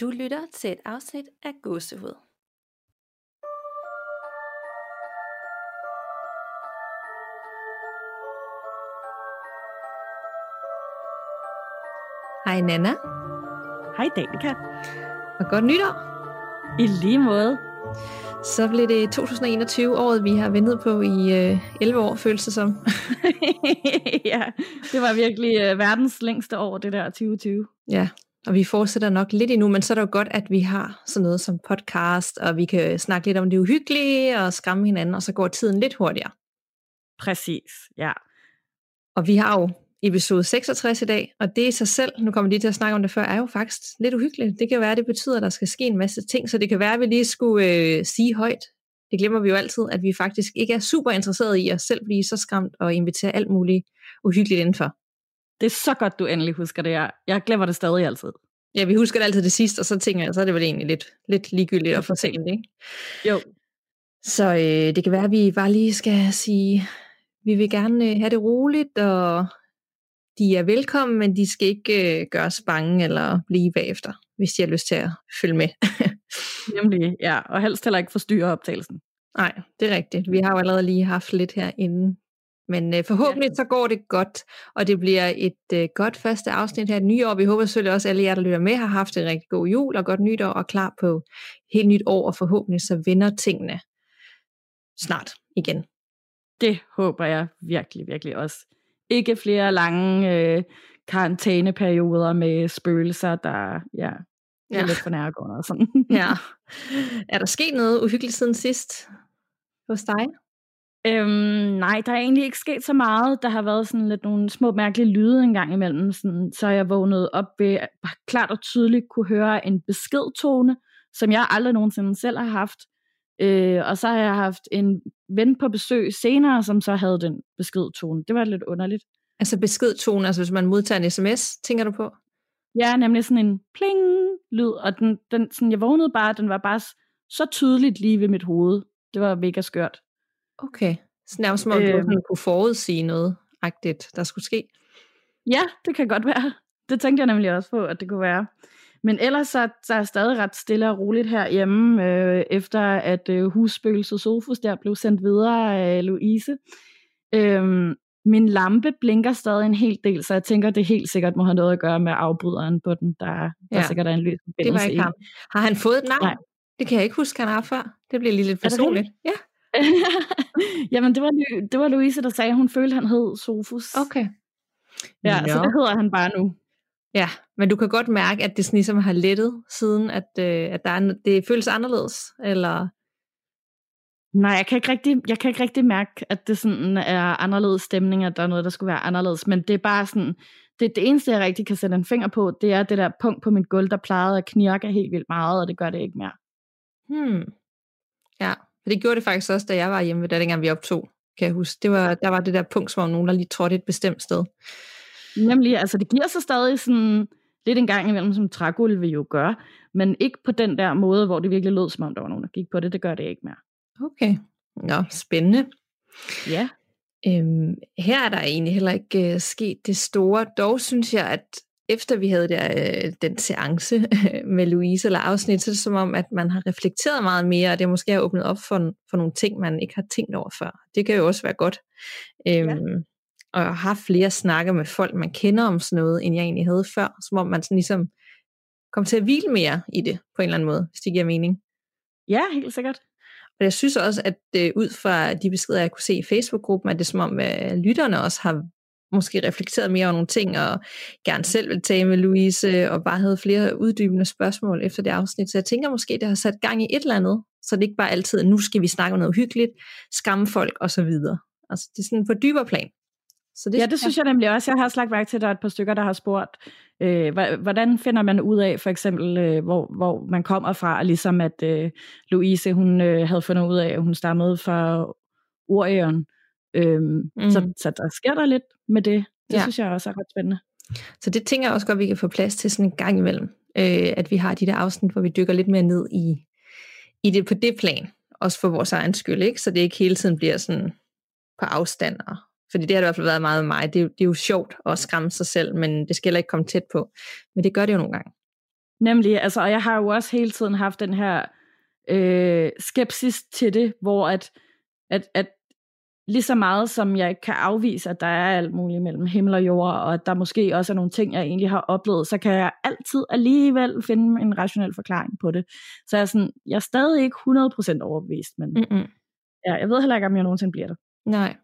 Du lytter til et afsnit af Gåsehud. Hej Nanna. Hej Danika. Og godt nytår. I lige måde. Så blev det 2021 året, vi har ventet på i 11 år, føles det som. Ja, det var virkelig verdens længste år, det der 2020. Ja. Og vi fortsætter nok lidt endnu, men så er det jo godt, at vi har sådan noget som podcast, og vi kan snakke lidt om det uhyggelige og skræmme hinanden, og så går tiden lidt hurtigere. Præcis, ja. Og vi har jo episode 66 i dag, og det i sig selv, nu kommer de til at snakke om det før, er jo faktisk lidt uhyggeligt. Det kan være, at det betyder, at der skal ske en masse ting, så det kan være, at vi lige skulle sige højt. Det glemmer vi jo altid, at vi faktisk ikke er super interesserede i at selv blive så skræmt og invitere alt muligt uhyggeligt indenfor. Det er så godt, du endelig husker det. Jeg glemmer det stadig altid. Ja, vi husker det altid det sidste, og så tænker jeg, så er det vel egentlig lidt ligegyldigt og forsinket, ikke? Jo. Så det kan være, at vi bare lige skal sige, vi vil gerne have det roligt, og de er velkommen, men de skal ikke gøres bange eller blive bagefter, hvis de har lyst til at følge med. Nemlig, ja. Og helst heller ikke forstyrre optagelsen. Nej, det er rigtigt. Vi har jo allerede lige haft lidt herinde. Men forhåbentlig så går det godt, og det bliver et godt første afsnit her i det nye år. Vi håber selvfølgelig også, at alle jer, der lytter med, har haft en rigtig god jul og godt nytår og klar på helt nyt år, og forhåbentlig så vender tingene snart igen. Det håber jeg virkelig, virkelig også. Ikke flere lange karantæneperioder med spøgelser, der er lidt for nærgående og sådan. Ja. Er der sket noget uhyggeligt siden sidst hos dig? Nej, der er egentlig ikke sket så meget. Der har været sådan lidt nogle små mærkelige lyde en gang imellem, sådan, så jeg vågnede op ved klart og tydeligt kunne høre en beskedtone, som jeg aldrig nogensinde selv har haft. Og så har jeg haft en ven på besøg senere, som så havde den beskedtone. Det var lidt underligt. Altså beskedtone, altså hvis man modtager en sms, tænker du på? Ja, nemlig sådan en pling-lyd, og den, sådan, jeg vågnede bare, den var bare så tydeligt lige ved mit hoved. Det var mega skørt. Okay, så nærmest som om du kunne forudsige noget-agtigt, der skulle ske. Ja, det kan godt være. Det tænkte jeg nemlig også på, at det kunne være. Men ellers så er jeg stadig ret stille og roligt herhjemme, efter at husspøgelset Sofus der blev sendt videre af Louise. Min lampe blinker stadig en hel del, så jeg tænker, det helt sikkert må have noget at gøre med afbryderen på den, der sikkert er en løs forbindelse. Det var ikke ham. Har han fået et navn? Nej. Det kan jeg ikke huske, han har før. Det bliver lige lidt personligt. Ja. Jamen det var Louise, der sagde, at hun følte, han hed Sofus. Okay. Ja, no. Så det hedder han bare nu. Ja, men du kan godt mærke, at det sådan ligesom har lettet siden, at der er, det føles anderledes, eller? Nej, jeg kan ikke rigtig mærke, at det sådan er anderledes stemning, at der er noget, der skulle være anderledes, men det er bare sådan, det eneste, jeg rigtig kan sætte en finger på, det er det der punkt på min gulv, der plejede at knirke helt vildt meget, og det gør det ikke mere. Ja. For det gjorde det faktisk også, da jeg var hjemme, dengang vi optog, kan jeg huske. Der var det der punkt, som om nogen, der lige trådte et bestemt sted. Nemlig, altså det giver sig stadig sådan lidt en gang imellem, som trægulve jo gør, men ikke på den der måde, hvor det virkelig lød, som om der var nogen, der gik på det. Det gør det ikke mere. Okay. Nå, spændende. Ja. Her er der egentlig heller ikke sket det store. Dog synes jeg, at efter vi havde den seance med Louise eller afsnit, så er det som om, at man har reflekteret meget mere, og det måske har åbnet op for nogle ting, man ikke har tænkt over før. Det kan jo også være godt. Og jeg har flere snakker med folk, man kender om sådan noget, end jeg egentlig havde før, som om man sådan ligesom kom til at hvile mere i det, på en eller anden måde, hvis det giver mening. Ja, helt sikkert. Og jeg synes også, at ud fra de beskeder, jeg kunne se i Facebook-gruppen, at det er som om, at lytterne også har måske reflekteret mere over nogle ting, og gerne selv ville tale med Louise, og bare havde flere uddybende spørgsmål efter det afsnit. Så jeg tænker måske, det har sat gang i et eller andet, så det ikke bare altid, at nu skal vi snakke om noget hyggeligt, skamme folk osv. Altså det er sådan på dybere plan. Så det, ja, det synes jeg nemlig også. Jeg har også lagt mærke til, at der er et par stykker, der har spurgt, hvordan finder man ud af, for eksempel, hvor man kommer fra, ligesom at Louise, hun havde fundet ud af, at hun stammede fra Orion. Så der sker der lidt med det. Det synes jeg også er ret spændende. Så det tænker jeg også godt, vi kan få plads til sådan en gang imellem, at vi har de der afsnit, hvor vi dykker lidt mere ned i det på det plan, også for vores egen skyld, ikke? Så det ikke hele tiden bliver sådan på afstand. Fordi det har det i hvert fald været meget med mig. Det er jo sjovt at skræmme sig selv, men det skal heller ikke komme tæt på. Men det gør det jo nogle gange. Nemlig, altså, og jeg har jo også hele tiden haft den her skepsis til det, hvor at lige så meget som jeg kan afvise, at der er alt muligt mellem himmel og jord, og at der måske også er nogle ting, jeg egentlig har oplevet, så kan jeg altid alligevel finde en rationel forklaring på det. Så jeg er stadig ikke 100% overbevist, men ja, jeg ved heller ikke, om jeg nogensinde bliver det. Nej,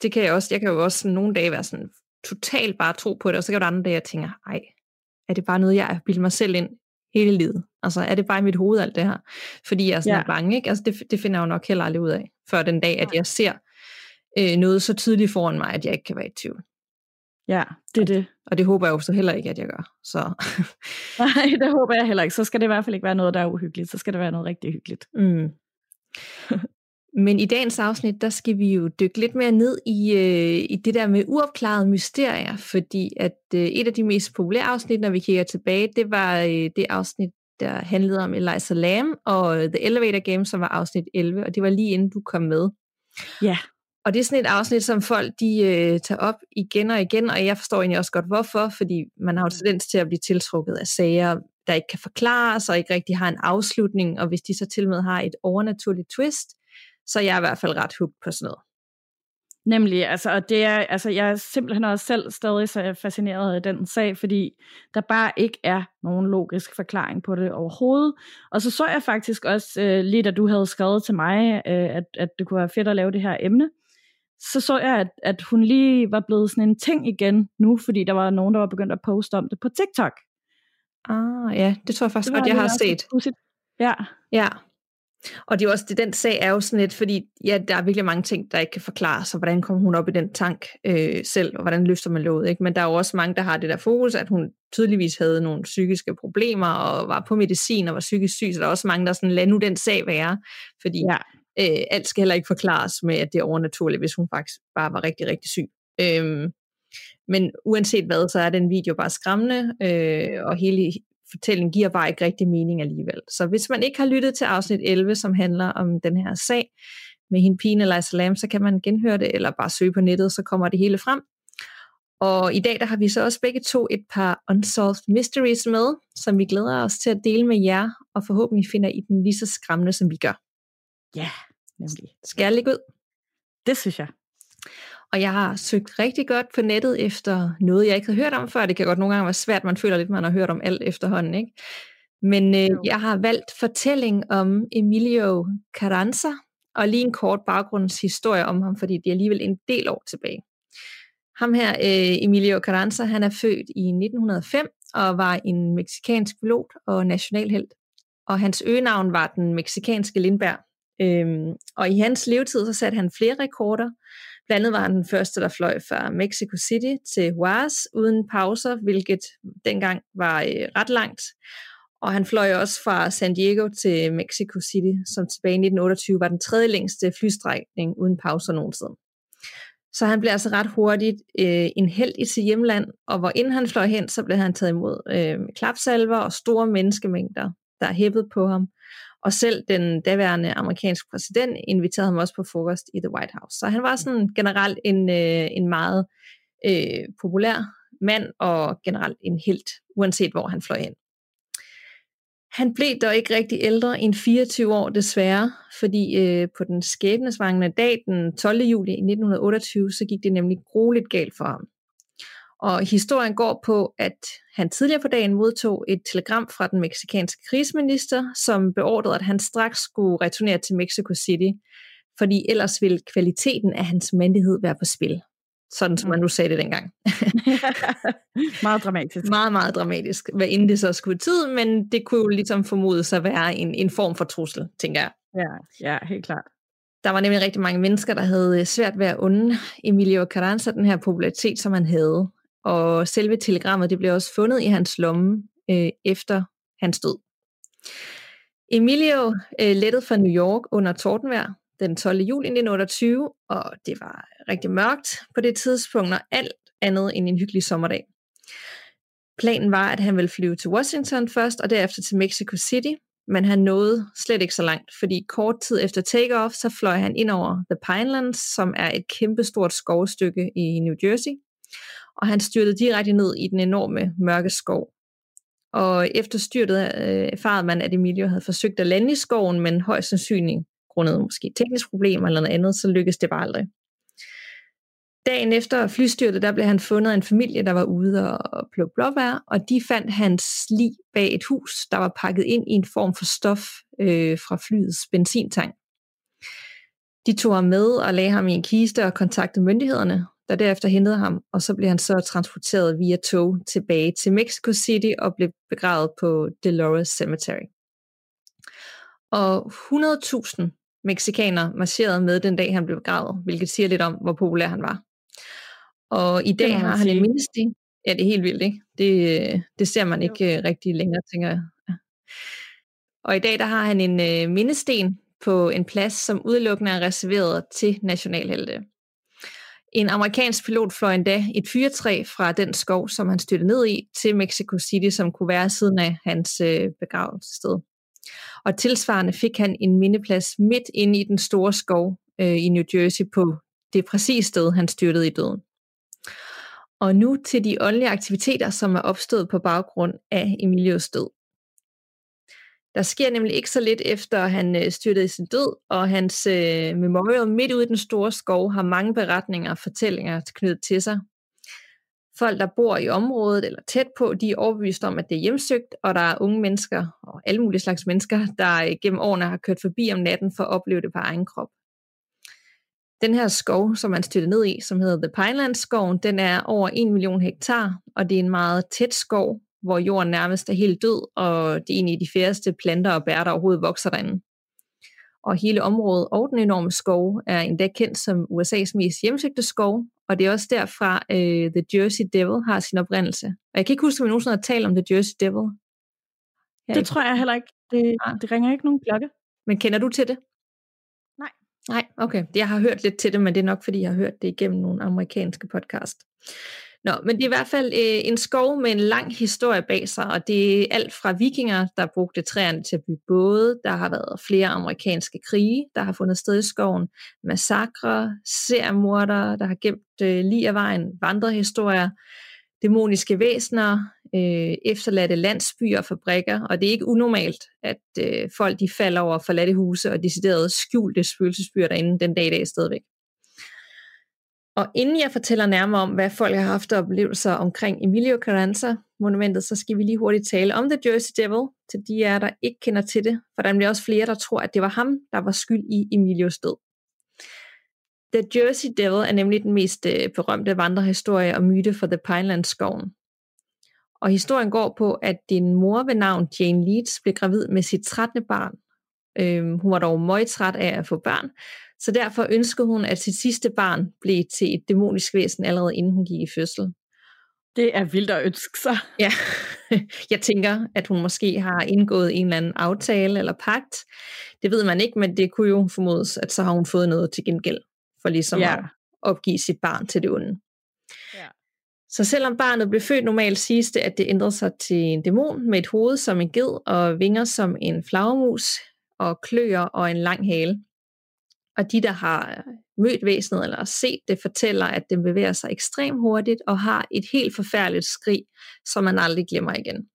det kan jeg også. Jeg kan jo også nogle dage være sådan totalt bare tro på det, og så kan der andre dage, jeg tænker, ej, er det bare noget, jeg bilder mig selv ind hele livet? Altså, er det bare i mit hoved, alt det her? Fordi jeg er sådan bange, ikke? Altså, det finder jeg jo nok heller aldrig ud af, før den dag, at jeg ser noget så tydeligt foran mig, at jeg ikke kan være i tvivl. Ja, det er det. Og det håber jeg jo så heller ikke, at jeg gør. Så. Nej, det håber jeg heller ikke. Så skal det i hvert fald ikke være noget, der er uhyggeligt. Så skal det være noget rigtig hyggeligt. Men i dagens afsnit, der skal vi jo dykke lidt mere ned i det der med uopklarede mysterier, fordi at et af de mest populære afsnit, når vi kigger tilbage, det var det afsnit, der handlede om Elisa Lam og The Elevator Game, som var afsnit 11, og det var lige inden du kom med. Ja. Og det er sådan et afsnit, som folk de tager op igen og igen, og jeg forstår egentlig også godt hvorfor, fordi man har jo tendens til at blive tiltrukket af sager, der ikke kan forklares og ikke rigtig har en afslutning, og hvis de så til med har et overnaturligt twist, så jeg er i hvert fald ret hooked på sådan noget. Nemlig, altså, og det er, altså, jeg er simpelthen også selv stadig så fascineret af den sag, fordi der bare ikke er nogen logisk forklaring på det overhovedet. Og så jeg faktisk også, lige da du havde skrevet til mig, at det kunne være fedt at lave det her emne, så jeg, at hun lige var blevet sådan en ting igen nu, fordi der var nogen, der var begyndt at poste om det på TikTok. Ah, ja, det tror jeg faktisk godt, jeg har set. Ja. Og det er også, den sag er jo sådan lidt, fordi ja, der er virkelig mange ting, der ikke kan forklare sig, hvordan kommer hun op i den tank selv, og hvordan løfter man låget, ikke? Men der er jo også mange, der har det der fokus, at hun tydeligvis havde nogle psykiske problemer, og var på medicin, og var psykisk syg, så der er også mange, der sådan, lad nu den sag være, fordi alt skal heller ikke forklares med, at det er overnaturligt, hvis hun faktisk bare var rigtig, rigtig syg. Men uanset hvad, så er den video bare skræmmende, og hele fortællingen giver bare ikke rigtig mening alligevel. Så hvis man ikke har lyttet til afsnit 11, som handler om den her sag med hende pigen Elisa Lam, så kan man genhøre det, eller bare søge på nettet, så kommer det hele frem. Og i dag, der har vi så også begge to et par unsolved mysteries med, som vi glæder os til at dele med jer, og forhåbentlig finder I den lige så skræmmende, som vi gør. Ja, nemlig. Skal jeg lægge ud? Det synes jeg. Og jeg har søgt rigtig godt på nettet efter noget, jeg ikke havde hørt om før. Det kan godt nogle gange være svært, man føler lidt, man har hørt om alt efterhånden, ikke? Men jeg har valgt fortælling om Emilio Carranza, og lige en kort baggrundshistorie om ham, fordi det er alligevel en del år tilbage. Ham her, Emilio Carranza, han er født i 1905, og var en meksikansk pilot og nationalhelt. Og hans øgenavn var den meksikanske Lindberg. Og i hans levetid, så satte han flere rekorder. Blandt andet var han den første, der fløj fra Mexico City til Juarez uden pauser, hvilket dengang var ret langt. Og han fløj også fra San Diego til Mexico City, som tilbage i 1928 var den tredje længste flystrækning uden pauser nogensinde. Så han blev altså ret hurtigt en helt i sit hjemland, og hvor inden han fløj hen, så blev han taget imod klapsalver og store menneskemængder, der hæppede på ham. Og selv den daværende amerikanske præsident inviterede ham også på frokost i The White House. Så han var sådan generelt en meget populær mand, og generelt en helt, uanset hvor han fløj hen. Han blev dog ikke rigtig ældre end 24 år desværre, fordi på den skæbnesvangende dag, den 12. juli 1928, så gik det nemlig grueligt galt for ham. Og historien går på, at han tidligere på dagen modtog et telegram fra den meksikanske krigsminister, som beordrede, at han straks skulle returnere til Mexico City, fordi ellers ville kvaliteten af hans mandighed være på spil. Sådan som man nu sagde det dengang. Meget dramatisk. Meget, meget dramatisk, hvad inden det så skulle tid, men det kunne jo ligesom formodes at være en form for trussel, tænker jeg. Ja, helt klart. Der var nemlig rigtig mange mennesker, der havde svært ved at unde Emilio Carranza den her popularitet, som han havde. Og selve telegrammet, det blev også fundet i hans lomme efter hans død. Emilio lettede fra New York under tordenvejr den 12. juli 1928, og det var rigtig mørkt på det tidspunkt, og alt andet end en hyggelig sommerdag. Planen var, at han ville flyve til Washington først, og derefter til Mexico City, men han nåede slet ikke så langt, fordi kort tid efter take-off, så fløj han ind over The Pinelands, som er et kæmpestort skovstykke i New Jersey, og han styrtede direkte ned i den enorme mørke skov. Og efter styrtet erfarede man, at Emilio havde forsøgt at lande i skoven, men højst sandsynligt grundet måske tekniske problemer eller noget andet, så lykkedes det bare aldrig. Dagen efter flystyrtet, der blev han fundet af en familie, der var ude og plukke blåbær, og de fandt hans lig bag et hus, der var pakket ind i en form for stof fra flyets benzintank. De tog ham med og lagde ham i en kiste og kontaktede myndighederne, der derefter hentede ham, og så blev han så transporteret via tog tilbage til Mexico City og blev begravet på Dolores Cemetery. Og 100.000 mexikanere marcherede med den dag, han blev begravet, hvilket siger lidt om, hvor populær han var. Og i dag har han en mindesting. Ja, det er helt vildt, ikke? Det ser man ikke rigtig længere, tænker jeg. Og i dag der har han en mindesten på en plads, som udelukkende er reserveret til nationalhelte. En amerikansk pilot fløj endda et fyrretræ fra den skov, som han styrtede ned i, til Mexico City, som kunne være siden af hans begravelsessted. Og tilsvarende fik han en mindeplads midt inde i den store skov i New Jersey på det præcise sted, han styrtede i døden. Og nu til de åndelige aktiviteter, som er opstået på baggrund af Emilios død. Der sker nemlig ikke så lidt efter, han styrtede i sin død, og hans memorial midt ude i den store skov har mange beretninger og fortællinger knyttet til sig. Folk, der bor i området eller tæt på, de er overbevist om, at det er hjemsøgt, og der er unge mennesker og alle mulige slags mennesker, der gennem årene har kørt forbi om natten for at opleve det på egen krop. Den her skov, som man styrtede ned i, som hedder The Pinelands skoven, den er over 1 million hektar, og det er en meget tæt skov, hvor jorden nærmest er helt død, og det er en af de færreste planter og bær, der overhovedet vokser derinde. Og hele området og den enorme skov er endda kendt som USA's mest hjemsøgte skov, og det er også derfra The Jersey Devil har sin oprindelse. Og jeg kan ikke huske, om vi nogensinde har talt om The Jersey Devil. Det tror jeg heller ikke. Det ringer ikke nogen klokke. Men kender du til det? Nej. Nej, okay. Jeg har hørt lidt til det, men det er nok, fordi jeg har hørt det igennem nogle amerikanske podcast. Nå, men det er i hvert fald en skov med en lang historie bag sig, og det er alt fra vikinger, der brugte træerne til at bygge både, der har været flere amerikanske krige, der har fundet sted i skoven, massakre, seriemordere, der har gemt lig af vejen, vandrehistorier, dæmoniske væsener, efterladte landsbyer og fabrikker, og det er ikke unormalt, at folk de falder over forladte huse og decideret skjulte spøgelsesbyer derinde den dag i dag stadigvæk. Og inden jeg fortæller nærmere om, hvad folk har haft oplevelser omkring Emilio Carranza-monumentet, så skal vi lige hurtigt tale om The Jersey Devil, til de af jer, der ikke kender til det, for der er også flere, der tror, at det var ham, der var skyld i Emilios død. The Jersey Devil er nemlig den mest berømte vandrehistorie og myte for The Pinelands-skoven. Og historien går på, at din mor ved navn Jane Leeds blev gravid med sit 13. barn. Hun var dog møgtræt af at få børn, så derfor ønskede hun, at sit sidste barn blev til et dæmonisk væsen allerede inden hun gik i fødsel. Det er vildt at ønske sig. Ja, jeg tænker, at hun måske har indgået en eller anden aftale eller pagt. Det ved man ikke, men det kunne jo formodes, at så har hun fået noget til gengæld, for ligesom at opgive sit barn til det onde. Ja. Så selvom barnet blev født normalt, siges det, at det ændrede sig til en dæmon med et hoved som en ged og vinger som en flagermus og kløer og en lang hale. Og de, der har mødt væsenet eller set det, fortæller, at den bevæger sig ekstremt hurtigt og har et helt forfærdeligt skrig, som man aldrig glemmer igen.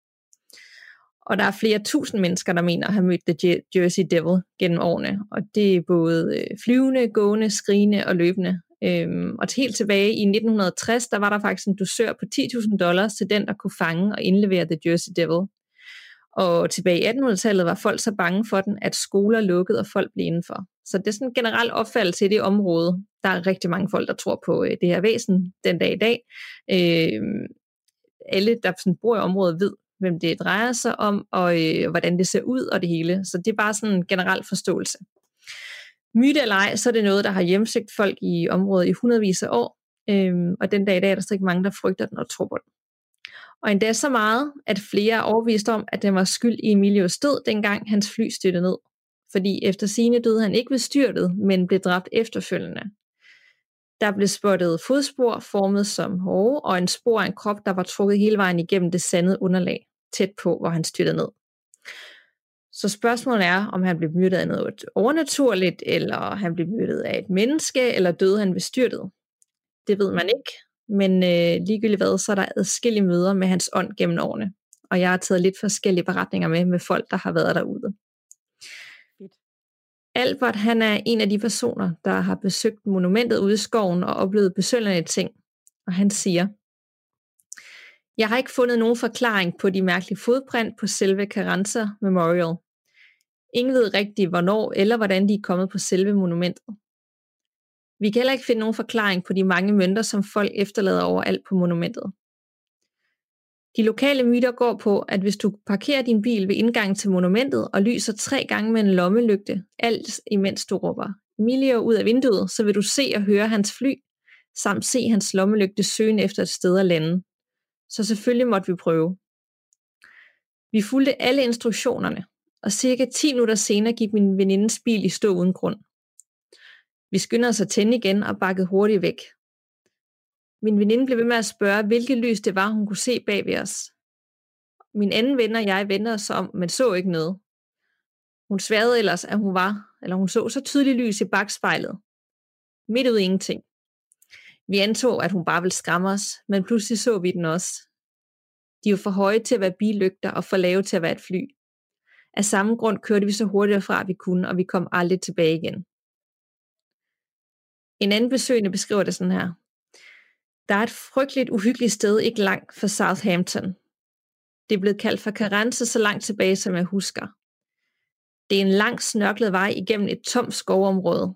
Og der er flere tusind mennesker, der mener at have mødt The Jersey Devil gennem årene, og det er både flyvende, gående, skrigende og løbende. Og helt tilbage i 1960, der var der faktisk en dusør på $10,000 til den, der kunne fange og indlevere The Jersey Devil. Og tilbage i 1800-tallet var folk så bange for den, at skoler lukkede, og folk blev indenfor. Så det er sådan en generel opfattelse i det område. Der er rigtig mange folk, der tror på det her væsen den dag i dag. Alle, der sådan bor i området, ved, hvem det drejer sig om, og hvordan det ser ud og det hele. Så det er bare sådan en generel forståelse. Myte eller ej, så er det noget, der har hjemsøgt folk i området i hundredvis af år. Og den dag i dag er der stadig mange, der frygter den og tror på den. Og endda så meget, at flere er overbevist om, at den var skyld i Emilios død, dengang hans fly styrtede ned. Fordi efter sigende døde han ikke ved styrtet, men blev dræbt efterfølgende. Der blev spottet fodspor formet som hove, og en spor af en krop, der var trukket hele vejen igennem det sandede underlag, tæt på, hvor han styrtede ned. Så spørgsmålet er, om han blev myrdet af noget overnaturligt, eller han blev myrdet af et menneske, eller døde han ved styrtet. Det ved man ikke. Men ligegyldigt hvad, så er der adskillige møder med hans ånd gennem årene. Og og jeg har taget lidt forskellige beretninger med folk, der har været derude. Albert, han er en af de personer, der har besøgt monumentet ude i skoven og oplevet besynderlige ting, og han siger: Jeg har ikke fundet nogen forklaring på de mærkelige fodprint på selve Carranza Memorial. Ingen ved rigtigt, hvornår eller hvordan de er kommet på selve monumentet. Vi kan heller ikke finde nogen forklaring på de mange mønter, som folk efterlader overalt på monumentet. De lokale myter går på, at hvis du parkerer din bil ved indgangen til monumentet og lyser 3 gange med en lommelygte, alt imens du råber Emilio ud af vinduet, så vil du se og høre hans fly, samt se hans lommelygte søgen efter et sted at lande. Så selvfølgelig måtte vi prøve. Vi fulgte alle instruktionerne, og cirka 10 minutter senere gik min venindes bil i stå uden grund. Vi skyndte os at tænde igen og bakkede hurtigt væk. Min veninde blev ved med at spørge, hvilket lys det var, hun kunne se bag ved os. Min anden ven og jeg vendte os om, men så ikke noget. Hun sværede ellers, at hun så tydeligt lys i bagspejlet. Midt ud i ingenting. Vi antog, at hun bare ville skræmme os, men pludselig så vi den også. De var for høje til at være billygter og for lave til at være et fly. Af samme grund kørte vi så hurtigt derfra, vi kunne, og vi kom aldrig tilbage igen. En anden besøgende beskriver det sådan her. Der er et frygteligt uhyggeligt sted ikke langt fra Southampton. Det er blevet kaldt for Carranza så langt tilbage, som jeg husker. Det er en lang snørklet vej igennem et tomt skovområde.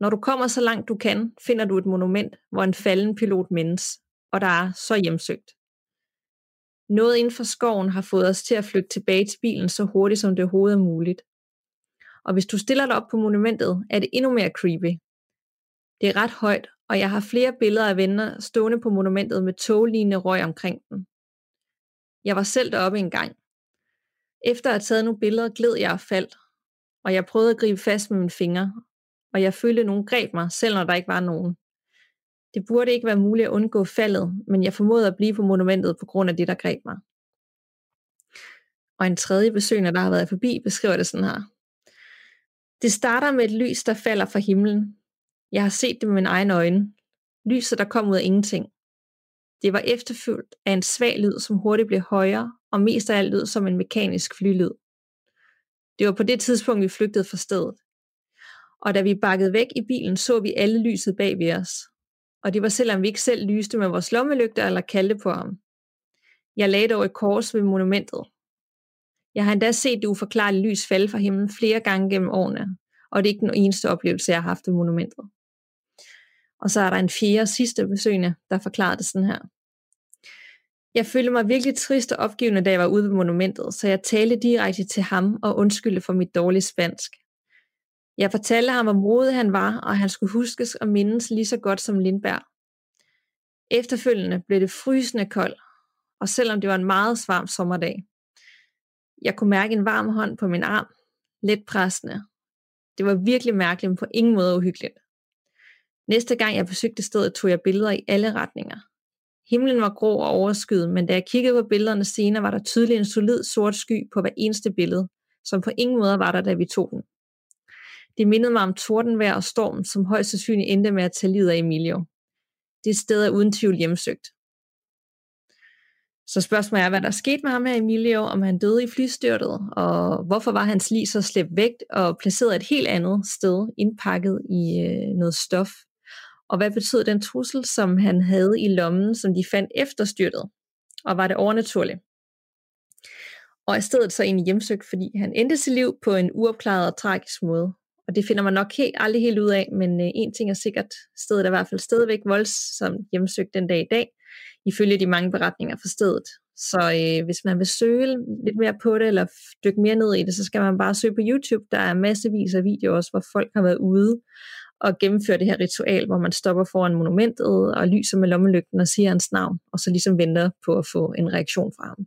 Når du kommer så langt du kan, finder du et monument, hvor en falden pilot mindes, og der er så hjemsøgt. Noget inden for skoven har fået os til at flytte tilbage til bilen så hurtigt som det overhovedet er muligt. Og hvis du stiller dig op på monumentet, er det endnu mere creepy. Det er ret højt, og jeg har flere billeder af venner stående på monumentet med toglignende røg omkring den. Jeg var selv deroppe en gang. Efter at have taget nogle billeder, gled jeg og faldt, og jeg prøvede at gribe fast med mine fingre, og jeg følte, at nogen greb mig, selv når der ikke var nogen. Det burde ikke være muligt at undgå faldet, men jeg formåede at blive på monumentet på grund af det, der greb mig. Og en tredje besøgende, der har været forbi, beskriver det sådan her. Det starter med et lys, der falder fra himlen. Jeg har set det med mine egne øjne. Lyset, der kom ud af ingenting. Det var efterfulgt af en svag lyd, som hurtigt blev højere, og mest af alt lød som en mekanisk flylyd. Det var på det tidspunkt, vi flygtede fra stedet. Og da vi bakkede væk i bilen, så vi alle lyset bag ved os. Og det var selvom vi ikke selv lyste med vores lommelygter eller kaldte på ham. Jeg lagde dog et kors ved monumentet. Jeg har endda set det uforklarlige lys falde fra himlen flere gange gennem årene, og det er ikke den eneste oplevelse, jeg har haft ved monumentet. Og så er der en fjerde og sidste besøgende, der forklarede det sådan her. Jeg følte mig virkelig trist og opgivende, da jeg var ude ved monumentet, så jeg talte direkte til ham og undskyldte for mit dårlige spansk. Jeg fortalte ham, hvor modig han var, og han skulle huskes og mindes lige så godt som Lindberg. Efterfølgende blev det frysende koldt, og selvom det var en meget varm sommerdag. Jeg kunne mærke en varm hånd på min arm, let pressende. Det var virkelig mærkeligt, men på ingen måde uhyggeligt. Næste gang jeg besøgte stedet, tog jeg billeder i alle retninger. Himlen var grå og overskyet, men da jeg kiggede på billederne senere, var der tydeligt en solid sort sky på hver eneste billede, som på ingen måde var der, da vi tog den. Det mindede mig om tordenvejr og stormen, som højst sandsynligt endte med at tage livet af Emilio. Det sted er uden tvivl hjemsøgt. Så spørgsmålet er, hvad der skete med ham her Emilio, om han døde i flystyrtet, og hvorfor var hans lig så slæbt væk og placeret et helt andet sted, indpakket i noget stof. Og hvad betød den trussel, som han havde i lommen, som de fandt efter styrtet? Og var det overnaturligt? Og i stedet så egentlig hjemsøgt, fordi han endte sit liv på en uopklaret og tragisk måde. Og det finder man nok aldrig helt ud af, men en ting er sikkert, stedet er i hvert fald stadigvæk voldsomt hjemsøgt den dag i dag, ifølge de mange beretninger fra stedet. Så hvis man vil søge lidt mere på det, eller dykke mere ned i det, så skal man bare søge på YouTube. Der er massevis af videoer også, hvor folk har været ude og gennemfører det her ritual, hvor man stopper foran monumentet og lyser med lommelygten og siger hans navn, og så ligesom venter på at få en reaktion fra ham.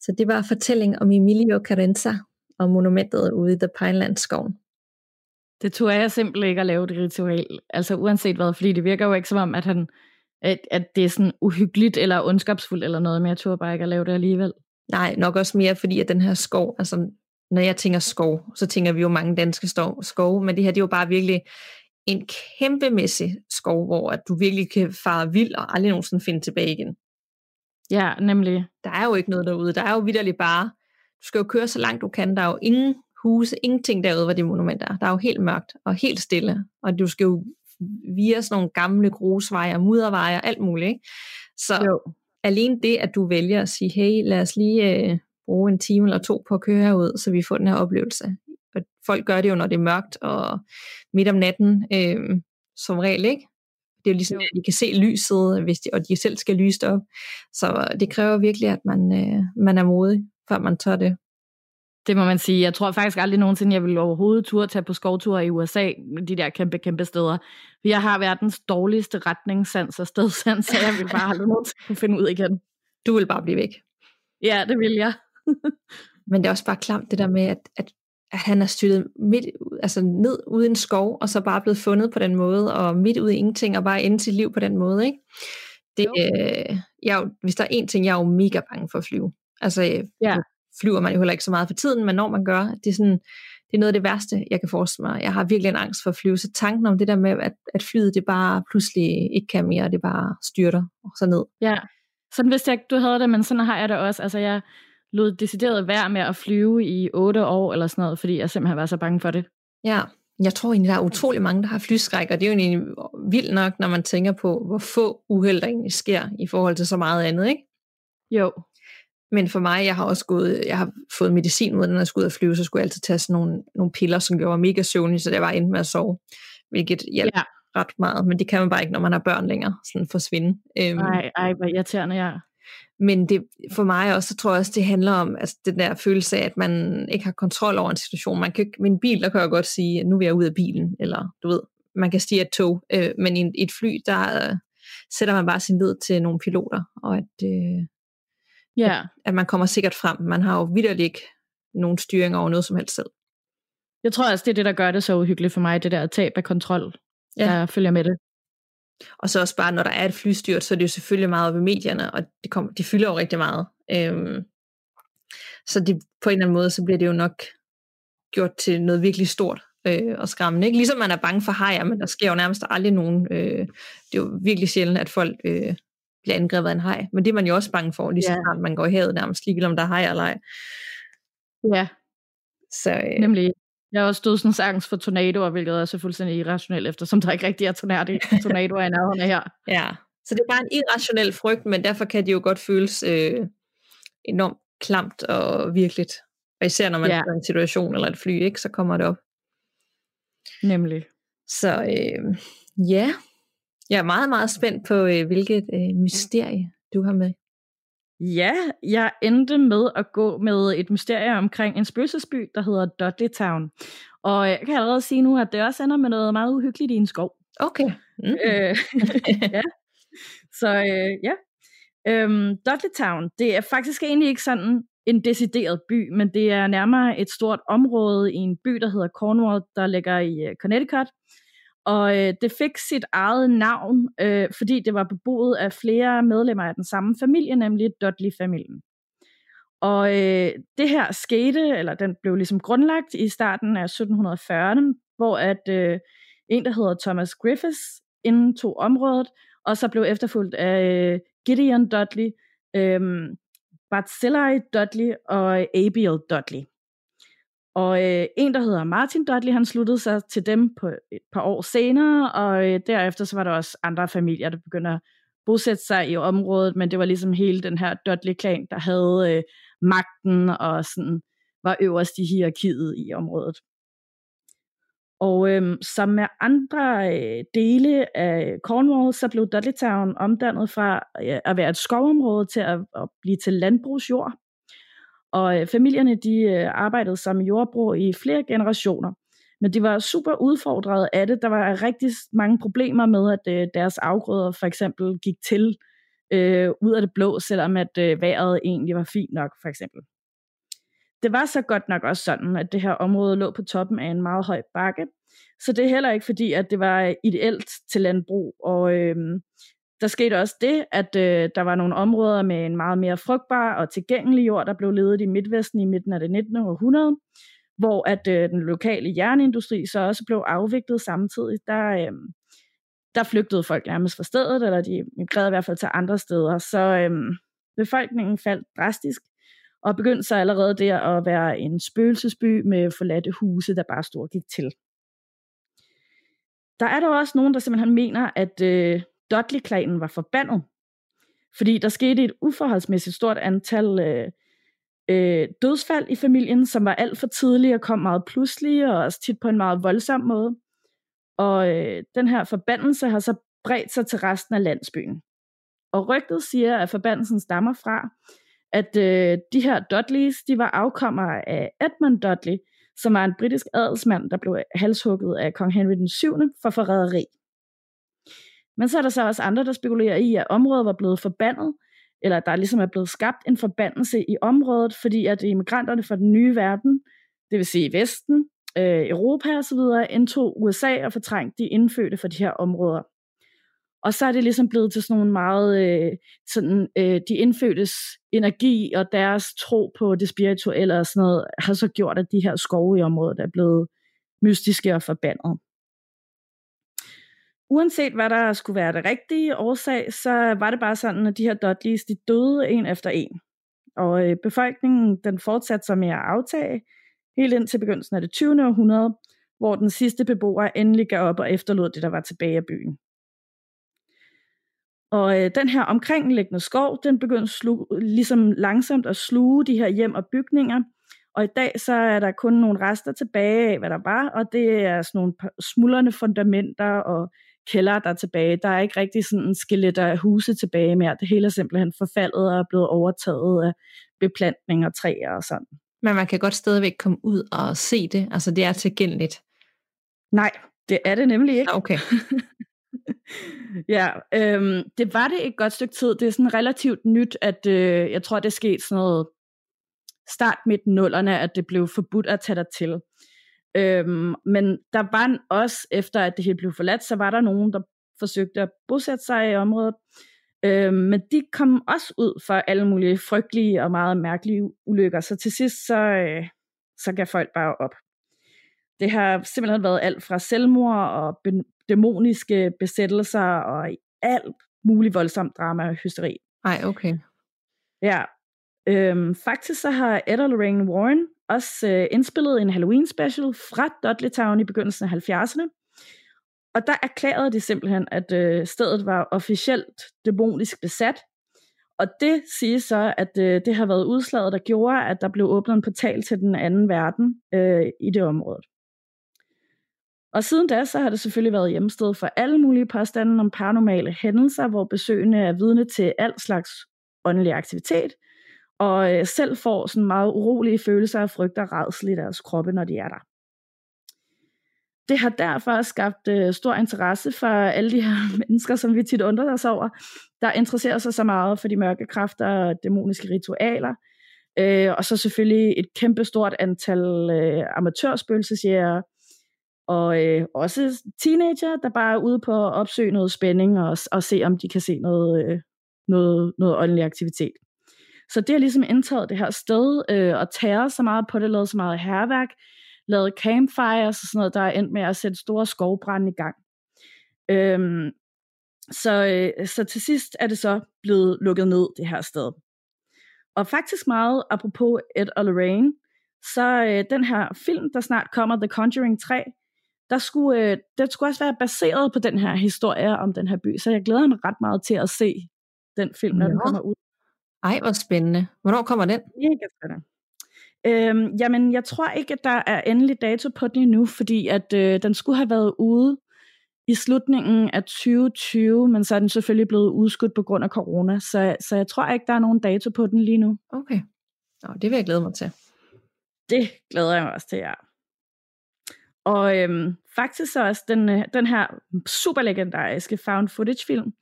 Så det var fortælling om Emilio Carranza og monumentet ude i The Pinelands skoven. Det tror jeg simpelthen ikke at lave det ritual, altså uanset hvad, fordi det virker jo ikke som om, at han at det er sådan uhyggeligt eller ondskabsfuldt eller noget, men jeg tror bare ikke at lave det alligevel. Nej, nok også mere fordi, at den her skov, altså når jeg tænker skov, så tænker vi jo mange danske skove, men det her det er jo bare virkelig en kæmpemæssig skov, hvor at du virkelig kan fare vild og aldrig nogensinde finde tilbage igen. Ja, nemlig. Der er jo ikke noget derude. Der er jo vitterligt bare, du skal jo køre så langt du kan. Der er jo ingen huse, ingenting derude, hvor de monumenter er. Der er jo helt mørkt og helt stille. Og du skal jo via sådan nogle gamle grusveje, mudderveje og alt muligt. Ikke? Så jo. Alene det, at du vælger at sige, hey, lad os lige bruge en time eller to på at køre herud, så vi får den her oplevelse. Og folk gør det jo, når det er mørkt og midt om natten, som regel, ikke? Det er jo ligesom, at de kan se lyset, hvis de, og de selv skal lyse det op. Så det kræver virkelig, at man er modig, før man tør det. Det må man sige. Jeg tror faktisk aldrig nogensinde, jeg ville overhovedet turde tage på skovture i USA, de der kæmpe, kæmpe steder. Jeg har verdens dårligste retningssans og stedsans, så jeg vil bare aldrig nogensinde finde ud igen. Du vil bare blive væk. Ja, det vil jeg. Men det er også bare klamt det der med, at han er styrtet midt, altså ned ude i en skov, og så bare blevet fundet på den måde, og midt ude i ingenting, og bare ende sit liv på den måde, ikke? Det, hvis der er én ting, jeg er jo mega bange for at flyve. Altså, flyver man jo heller ikke så meget for tiden, men når man gør, det er noget af det værste, jeg kan forestille mig. Jeg har virkelig en angst for at flyve, så tanken om det der med, at flyet det bare pludselig ikke kan mere, det bare styrter og så ned. Ja, sådan vidste jeg ikke, du havde det, men sådan har jeg det også. Altså, jeg lod decideret værd med at flyve i 8 år eller sådan noget, fordi jeg simpelthen var så bange for det. Ja, jeg tror egentlig, der er utrolig mange, der har flyskræk, og det er jo egentlig vildt nok, når man tænker på, hvor få uheld der egentlig sker i forhold til så meget andet, ikke? Jo. Men for mig, jeg har fået medicin ud, når jeg skulle ud og flyve, så skulle jeg altid tage sådan nogle piller, som gjorde mega søvnig, så det var endte med at sove, hvilket hjalp ret meget, men det kan man bare ikke, når man har børn længere, sådan forsvinde. Nej, hvor irriterende jeg er. Men det, for mig også, så tror jeg også, det handler om altså, den der følelse af, at man ikke har kontrol over en situation. Man kan ikke, med en bil, der kan jeg godt sige, at nu vil jeg ud af bilen, eller du ved, man kan stige et tog, men i et fly, der sætter man bare sin lid til nogle piloter, og at man kommer sikkert frem. Man har jo vitterligt ikke nogen styring over noget som helst selv. Jeg tror også, det er det, der gør det så uhyggeligt for mig, det der tab af kontrol, der følger med det. Og så også bare, når der er et flystyrt, så er det jo selvfølgelig meget oppe i medierne, og det fylder jo rigtig meget. Så det, på en eller anden måde, så bliver det jo nok gjort til noget virkelig stort og skræmmende. Ikke? Ligesom man er bange for hajer, men der sker jo nærmest aldrig nogen. Det er jo virkelig sjældent, at folk bliver angrebet af en haj. Men det er man jo også bange for, ligesom at man går i havet nærmest, ligegyldigt om der er hajer eller ej. Ja, så, nemlig. Jeg har også dødsens angst for tornadoer, hvilket er så fuldstændig irrationelt, eftersom der ikke rigtig er tornadoer i nærheden her. Ja, så det er bare en irrationel frygt, men derfor kan det jo godt føles enormt klamt og virkeligt. Og især når man er i en situation eller et fly, ikke, så kommer det op. Nemlig. Så jeg er meget, meget spændt på, hvilket mysterie du har med. Ja, jeg endte med at gå med et mysterie omkring en spøgelsesby, der hedder Dudleytown. Og jeg kan allerede sige nu, at det også ender med noget meget uhyggeligt i en skov. Okay. Mm-hmm. Ja. Så ja. Dudleytown, det er faktisk egentlig ikke sådan en decideret by, men det er nærmere et stort område i en by, der hedder Cornwall, der ligger i Connecticut. Og det fik sit eget navn, fordi det var beboet af flere medlemmer af den samme familie, nemlig Dudley-familien. Og det her skete, eller den blev ligesom grundlagt i starten af 1740'erne, hvor at en, der hedder Thomas Griffiths, indtog området, og så blev efterfulgt af Gideon Dudley, Bartzellai Dudley og Abiel Dudley. Og en, der hedder Martin Dudley, han sluttede sig til dem på et par år senere, og derefter så var der også andre familier, der begyndte at bosætte sig i området, men det var ligesom hele den her Dudley-klan, der havde magten og sådan, var øverst i hierarkiet i området. Og som med andre dele af Cornwall, så blev Dudleytown omdannet fra at være et skovområde til at blive til landbrugsjord. Og familierne, de arbejdede som jordbrug i flere generationer. Men de var super udfordret af det. Der var rigtig mange problemer med, at deres afgrøder for eksempel gik til ud af det blå, selvom at vejret egentlig var fint nok, for eksempel. Det var så godt nok også sådan, at det her område lå på toppen af en meget høj bakke. Så det er heller ikke fordi, at det var ideelt til landbrug. Og der skete også det, at der var nogle områder med en meget mere frugtbar og tilgængelig jord, der blev ledet i Midtvesten i midten af det 19. århundrede, hvor at den lokale jernindustri så også blev afviklet samtidig. Der flygtede folk nærmest fra stedet, eller de migrerede i hvert fald til andre steder. Så Befolkningen faldt drastisk, og begyndte så allerede der at være en spøgelsesby med forladte huse, der bare stod og gik til. Der er dog også nogen, der simpelthen mener, at Dudley-klanen var forbandet, fordi der skete et uforholdsmæssigt stort antal dødsfald i familien, som var alt for tidlige og kom meget pludselige, og også tit på en meget voldsom måde. Og den her forbandelse har så bredt sig til resten af landsbyen. Og rygtet siger, at forbandelsen stammer fra, at de her Dudleys, de var afkommere af Edmund Dudley, som var en britisk adelsmand, der blev halshugget af kong Henry VII for forræderi. Men så er der så også andre, der spekulerer i, at området var blevet forbandet, eller der ligesom er blevet skabt en forbandelse i området, fordi at immigranterne fra den nye verden, det vil sige Vesten, Europa osv., indtog USA og fortrængte de indfødte fra de her områder. Og så er det ligesom blevet til sådan nogle meget, de indfødtes energi og deres tro på det spirituelle og sådan noget, har så gjort, at de her skove i området er blevet mystiske og forbandet. Uanset hvad der skulle være det rigtige årsag, så var det bare sådan, at de her Dudleys, de døde en efter en. Og befolkningen, den fortsatte sig med at aftage, helt indtil begyndelsen af det 20. århundrede, hvor den sidste beboer endelig gav op og efterlod det, der var tilbage af byen. Og den her omkringliggende skov, den begyndte ligesom langsomt at sluge de her hjem og bygninger. Og i dag så er der kun nogle rester tilbage af, hvad der var, og det er sådan nogle smuldrende fundamenter og kælder, der er tilbage. Der er ikke rigtig sådan en skeletter af huse tilbage mere. Det hele er simpelthen forfaldet og er blevet overtaget af beplantning og træer og sådan. Men man kan godt stadigvæk komme ud og se det. Altså det er tilgængeligt. Nej, det er det nemlig ikke. Okay. Ja, det var det et godt stykke tid. Det er sådan relativt nyt, at jeg tror, det skete sådan noget start midt 0'erne, at det blev forbudt at tage dertil. Men der var også, efter at det hele blev forladt, så var der nogen, der forsøgte at bosætte sig i området. Men de kom også ud for alle mulige frygtelige og meget mærkelige ulykker. Så til sidst, så gav folk bare op. Det har simpelthen været alt fra selvmord og dæmoniske besættelser og alt muligt voldsomt drama og hysteri. Ej, okay. Ja, faktisk så har Ed og Lorraine Warren også indspillet en Halloween special fra Dudleytown i begyndelsen af 70'erne. Og der erklærede de simpelthen, at stedet var officielt dæmonisk besat. Og det siger så, at det har været udslaget, der gjorde, at der blev åbnet en portal til den anden verden i det område. Og siden da, så har det selvfølgelig været hjemsted for alle mulige påstande om paranormale hændelser, hvor besøgende er vidne til al slags åndelig aktivitet, og selv får sådan meget urolige følelser af frygt og rædsel i deres kroppe, når de er der. Det har derfor skabt stor interesse for alle de her mennesker, som vi tit undrer os over, der interesserer sig så meget for de mørke kræfter og dæmoniske ritualer. Og så selvfølgelig et kæmpestort antal amatørspøgelsesjægere, og også teenager, der bare er ude på at opsøge noget spænding og se, om de kan se noget åndelig aktivitet. Så det har ligesom indtaget det her sted og tæret så meget på det, lavet så meget hærværk, lavet campfires og sådan noget, der er endt med at sætte store skovbrande i gang. Så til sidst er det så blevet lukket ned, det her sted. Og faktisk meget apropos Ed og Lorraine, så den her film, der snart kommer, The Conjuring 3, den skulle også være baseret på den her historie om den her by, så jeg glæder mig ret meget til at se den film, når den kommer ud. Ej, hvor spændende. Hvornår kommer den? Mega spændende. Jamen, jeg tror ikke, at der er endelig dato på den endnu, fordi at den skulle have været ude i slutningen af 2020, men så er den selvfølgelig blevet udskudt på grund af corona, så jeg tror ikke, der er nogen dato på den lige nu. Okay. Nå, det vil jeg glæde mig til. Det glæder jeg mig også til, ja. Og faktisk så også den her super legendariske found footage-film,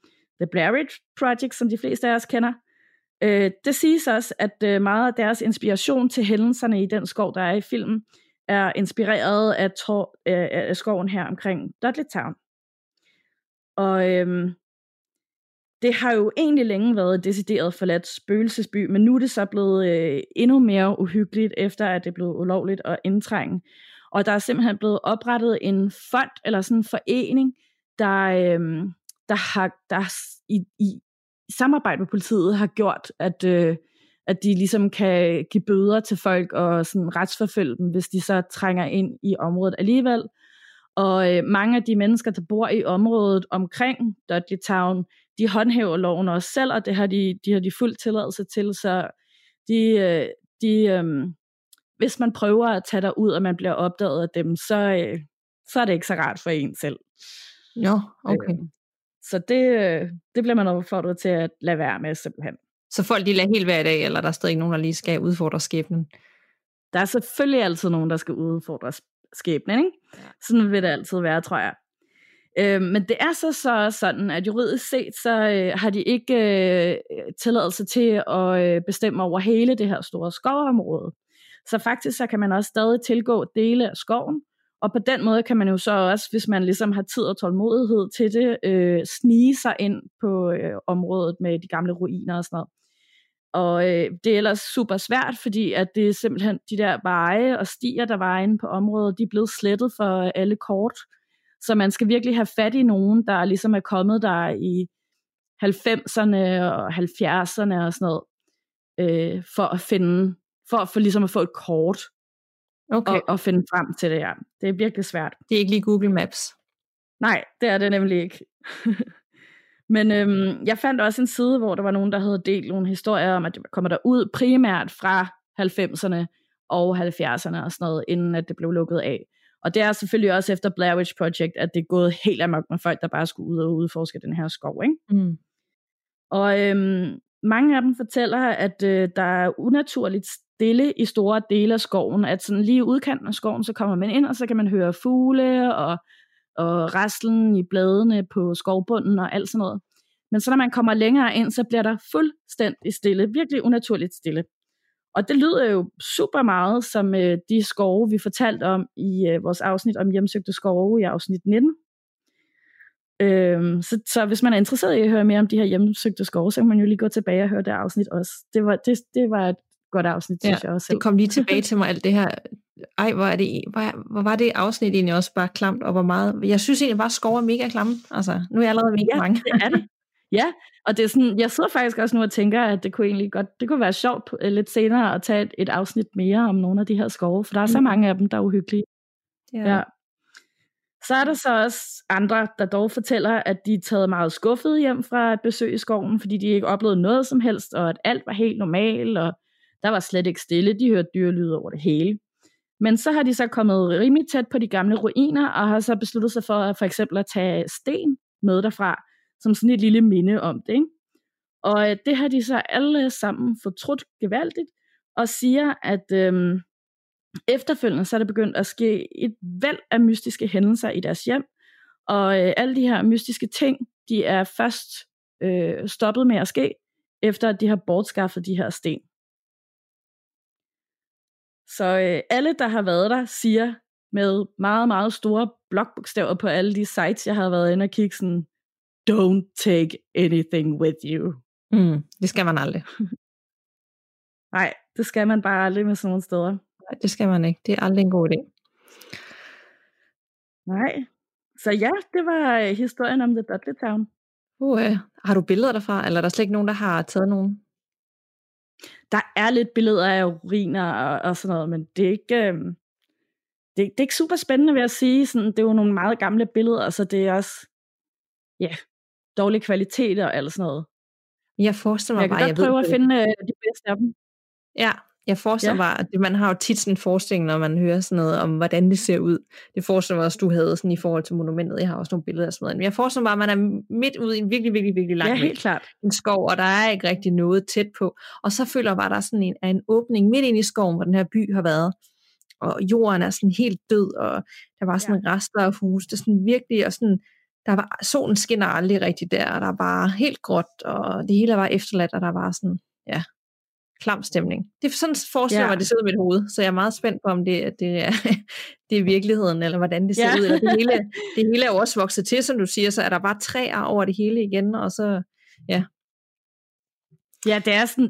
The Blair Witch Project, som de fleste af os kender. Det siges også, at meget af deres inspiration til hændelserne i den skov, der er i filmen, er inspireret af skoven her omkring Dudleytown. Og det har jo egentlig længe været decideret forladt spøgelsesby, men nu er det så blevet endnu mere uhyggeligt, efter at det blev ulovligt at indtrænge. Og der er simpelthen blevet oprettet en fond, eller sådan en forening, der har i samarbejde med politiet har gjort, at de ligesom kan give bøder til folk og sådan retsforfølge dem, hvis de så trænger ind i området alligevel. Og mange af de mennesker, der bor i området omkring Dudleytown, de håndhæver loven også selv, og det har de har fuld tilladelse til, så hvis man prøver at tage derud, og man bliver opdaget af dem, så er det ikke så rart for en selv. Ja, okay. Så det bliver man opfordret til at lade være med, simpelthen. Så folk de lader helt hver dag, eller der er stadig nogen, der lige skal udfordre skæbnen? Der er selvfølgelig altid nogen, der skal udfordre skæbnen, ikke? Sådan vil det altid være, tror jeg. Men det er så sådan, at juridisk set, så har de ikke tilladelse til at bestemme over hele det her store skovområde. Så faktisk så kan man også stadig tilgå dele af skoven, og på den måde kan man jo så også, hvis man ligesom har tid og tålmodighed til det, snige sig ind på området med de gamle ruiner og sådan noget. Og det er ellers super svært, fordi at det er simpelthen de der veje og stier, der var inde på området, de er blevet slettet for alle kort. Så man skal virkelig have fat i nogen, der ligesom er kommet der i 90'erne og 70'erne og sådan noget, for ligesom at få et kort. Okay. Og finde frem til det, ja. Det er virkelig svært. Det er ikke lige Google Maps. Nej, det er det nemlig ikke. Men jeg fandt også en side, hvor der var nogen, der havde delt nogle historier om, at det kommer der ud primært fra 90'erne og 70'erne og sådan noget, inden at det blev lukket af. Og det er selvfølgelig også efter Blair Witch Project, at det er gået helt amok med folk, der bare skulle ud og udforske den her skov, ikke? Mm. Og mange af dem fortæller, at der er unaturligt stille i store dele af skoven, at sådan lige i udkanten af skoven, så kommer man ind, og så kan man høre fugle og raslen i bladene på skovbunden og alt sådan noget. Men så når man kommer længere ind, så bliver der fuldstændig stille, virkelig unaturligt stille. Og det lyder jo super meget som de skove, vi fortalte om i vores afsnit om hjemsøgte skove i afsnit 19. Så hvis man er interesseret i at høre mere om de her hjemsøgte skove, så kan man jo lige gå tilbage og høre det afsnit også. Det var et godt afsnit, synes jeg også. Det kom lige tilbage til mig, alt det her. Ej, hvor var det afsnit egentlig også bare klamt, og hvor meget... Jeg synes egentlig bare, at skove er mega klamme. Altså, nu er jeg allerede mega mange. Ja, det er det. Ja, og det er sådan, jeg sidder faktisk også nu og tænker, at det kunne egentlig godt, det kunne være sjovt lidt senere at tage et afsnit mere om nogle af de her skove, for der er så mange af dem, der er uhyggelige. Ja. Så er der så også andre, der dog fortæller, at de er taget meget skuffede hjem fra et besøg i skoven, fordi de ikke oplevede noget som helst, og at alt var helt normalt, og der var slet ikke stille, de hørte dyrelyde over det hele. Men så har de så kommet rimelig tæt på de gamle ruiner, og har så besluttet sig for eksempel at tage sten med derfra, som sådan et lille minde om det, ikke? Og det har de så alle sammen fortrudt gevaldigt, og siger, at efterfølgende så er det begyndt at ske et væld af mystiske hændelser i deres hjem, og alle de her mystiske ting, de er først stoppet med at ske, efter at de har bortskaffet de her sten. Så alle, der har været der, siger med meget, meget store blokbogstaver på alle de sites, jeg har været inde og kigge sådan, don't take anything with you. Mm, det skal man aldrig. Nej, det skal man bare aldrig med sådan nogle steder. Nej, det skal man ikke. Det er aldrig en god idé. Nej. Så ja, det var historien om The Dudleytown. Har du billeder derfra, eller er der slet ikke nogen, der har taget nogen? Der er lidt billeder af uriner og sådan noget, men det er ikke... Det er ikke super spændende, vil jeg sige. Sådan, det er jo nogle meget gamle billeder, så det er også... Ja, dårlige kvaliteter eller sådan noget. Jeg forestiller mig jeg kan godt prøve at finde de bedste af dem. Ja, jeg forestiller mig, at man har jo tit sådan en forestilling, når man hører sådan noget om, hvordan det ser ud. Det forestiller mig også, du havde sådan i forhold til monumentet. Jeg har også nogle billeder af sådan noget. Men jeg forestiller mig, at man er midt ude i en virkelig, virkelig, virkelig lang en skov, og der er ikke rigtig noget tæt på. Og så føler jeg bare, der er sådan en åbning midt ind i skoven, hvor den her by har været. Og jorden er sådan helt død, og der var sådan rester af hus. Det er sådan virkelig, og sådan... solen skinner aldrig rigtig der, og der var helt gråt, og det hele var efterladt, og der var sådan, ja, klam stemning. Det er sådan forestiller mig, det sidder i mit hoved, så jeg er meget spændt på, om det er virkeligheden, eller hvordan det ser ud. Eller det hele er jo også vokset til, som du siger, så er der bare træer over det hele igen, og så, ja. Ja, det er sådan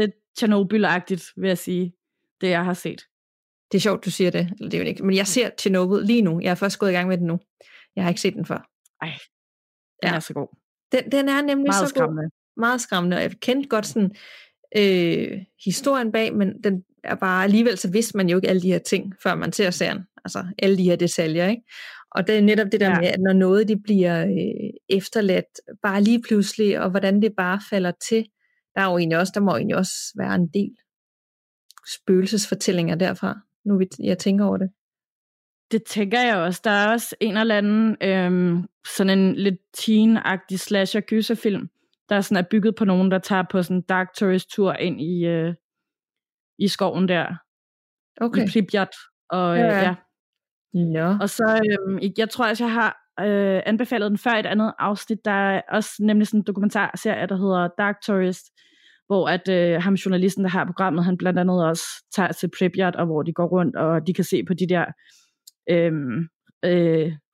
lidt Chernobyl-agtigt, vil jeg sige, det jeg har set. Det er sjovt, du siger det, eller det er jo ikke, men jeg ser Chernobyl lige nu, jeg er først gået i gang med den nu. Jeg har ikke set den før. Ej, den er så god. Den er nemlig meget så god. meget skræmmende, og jeg kendte godt sådan historien bag, men den er bare alligevel, så vidste man jo ikke alle de her ting, før man ser serien. Altså alle de her detaljer, ikke? Og det er netop det der med, at når noget de bliver efterladt, bare lige pludselig, og hvordan det bare falder til, der må egentlig også være en del spøgelsesfortællinger derfra, nu jeg tænker over det. Det tænker jeg også. Der er også en eller anden sådan en lidt teen-agtig slasher-gyserfilm, der sådan er bygget på nogen, der tager på sådan en dark tourist-tur ind i skoven der. Okay. I Pripyat. Og, ja. Og så, jeg tror også, jeg har anbefalet den før i et andet afsnit, der er også nemlig sådan en dokumentarserie, der hedder Dark Tourist, hvor at ham journalisten, der har programmet, han blandt andet også tager til Pripyat, og hvor de går rundt, og de kan se på de der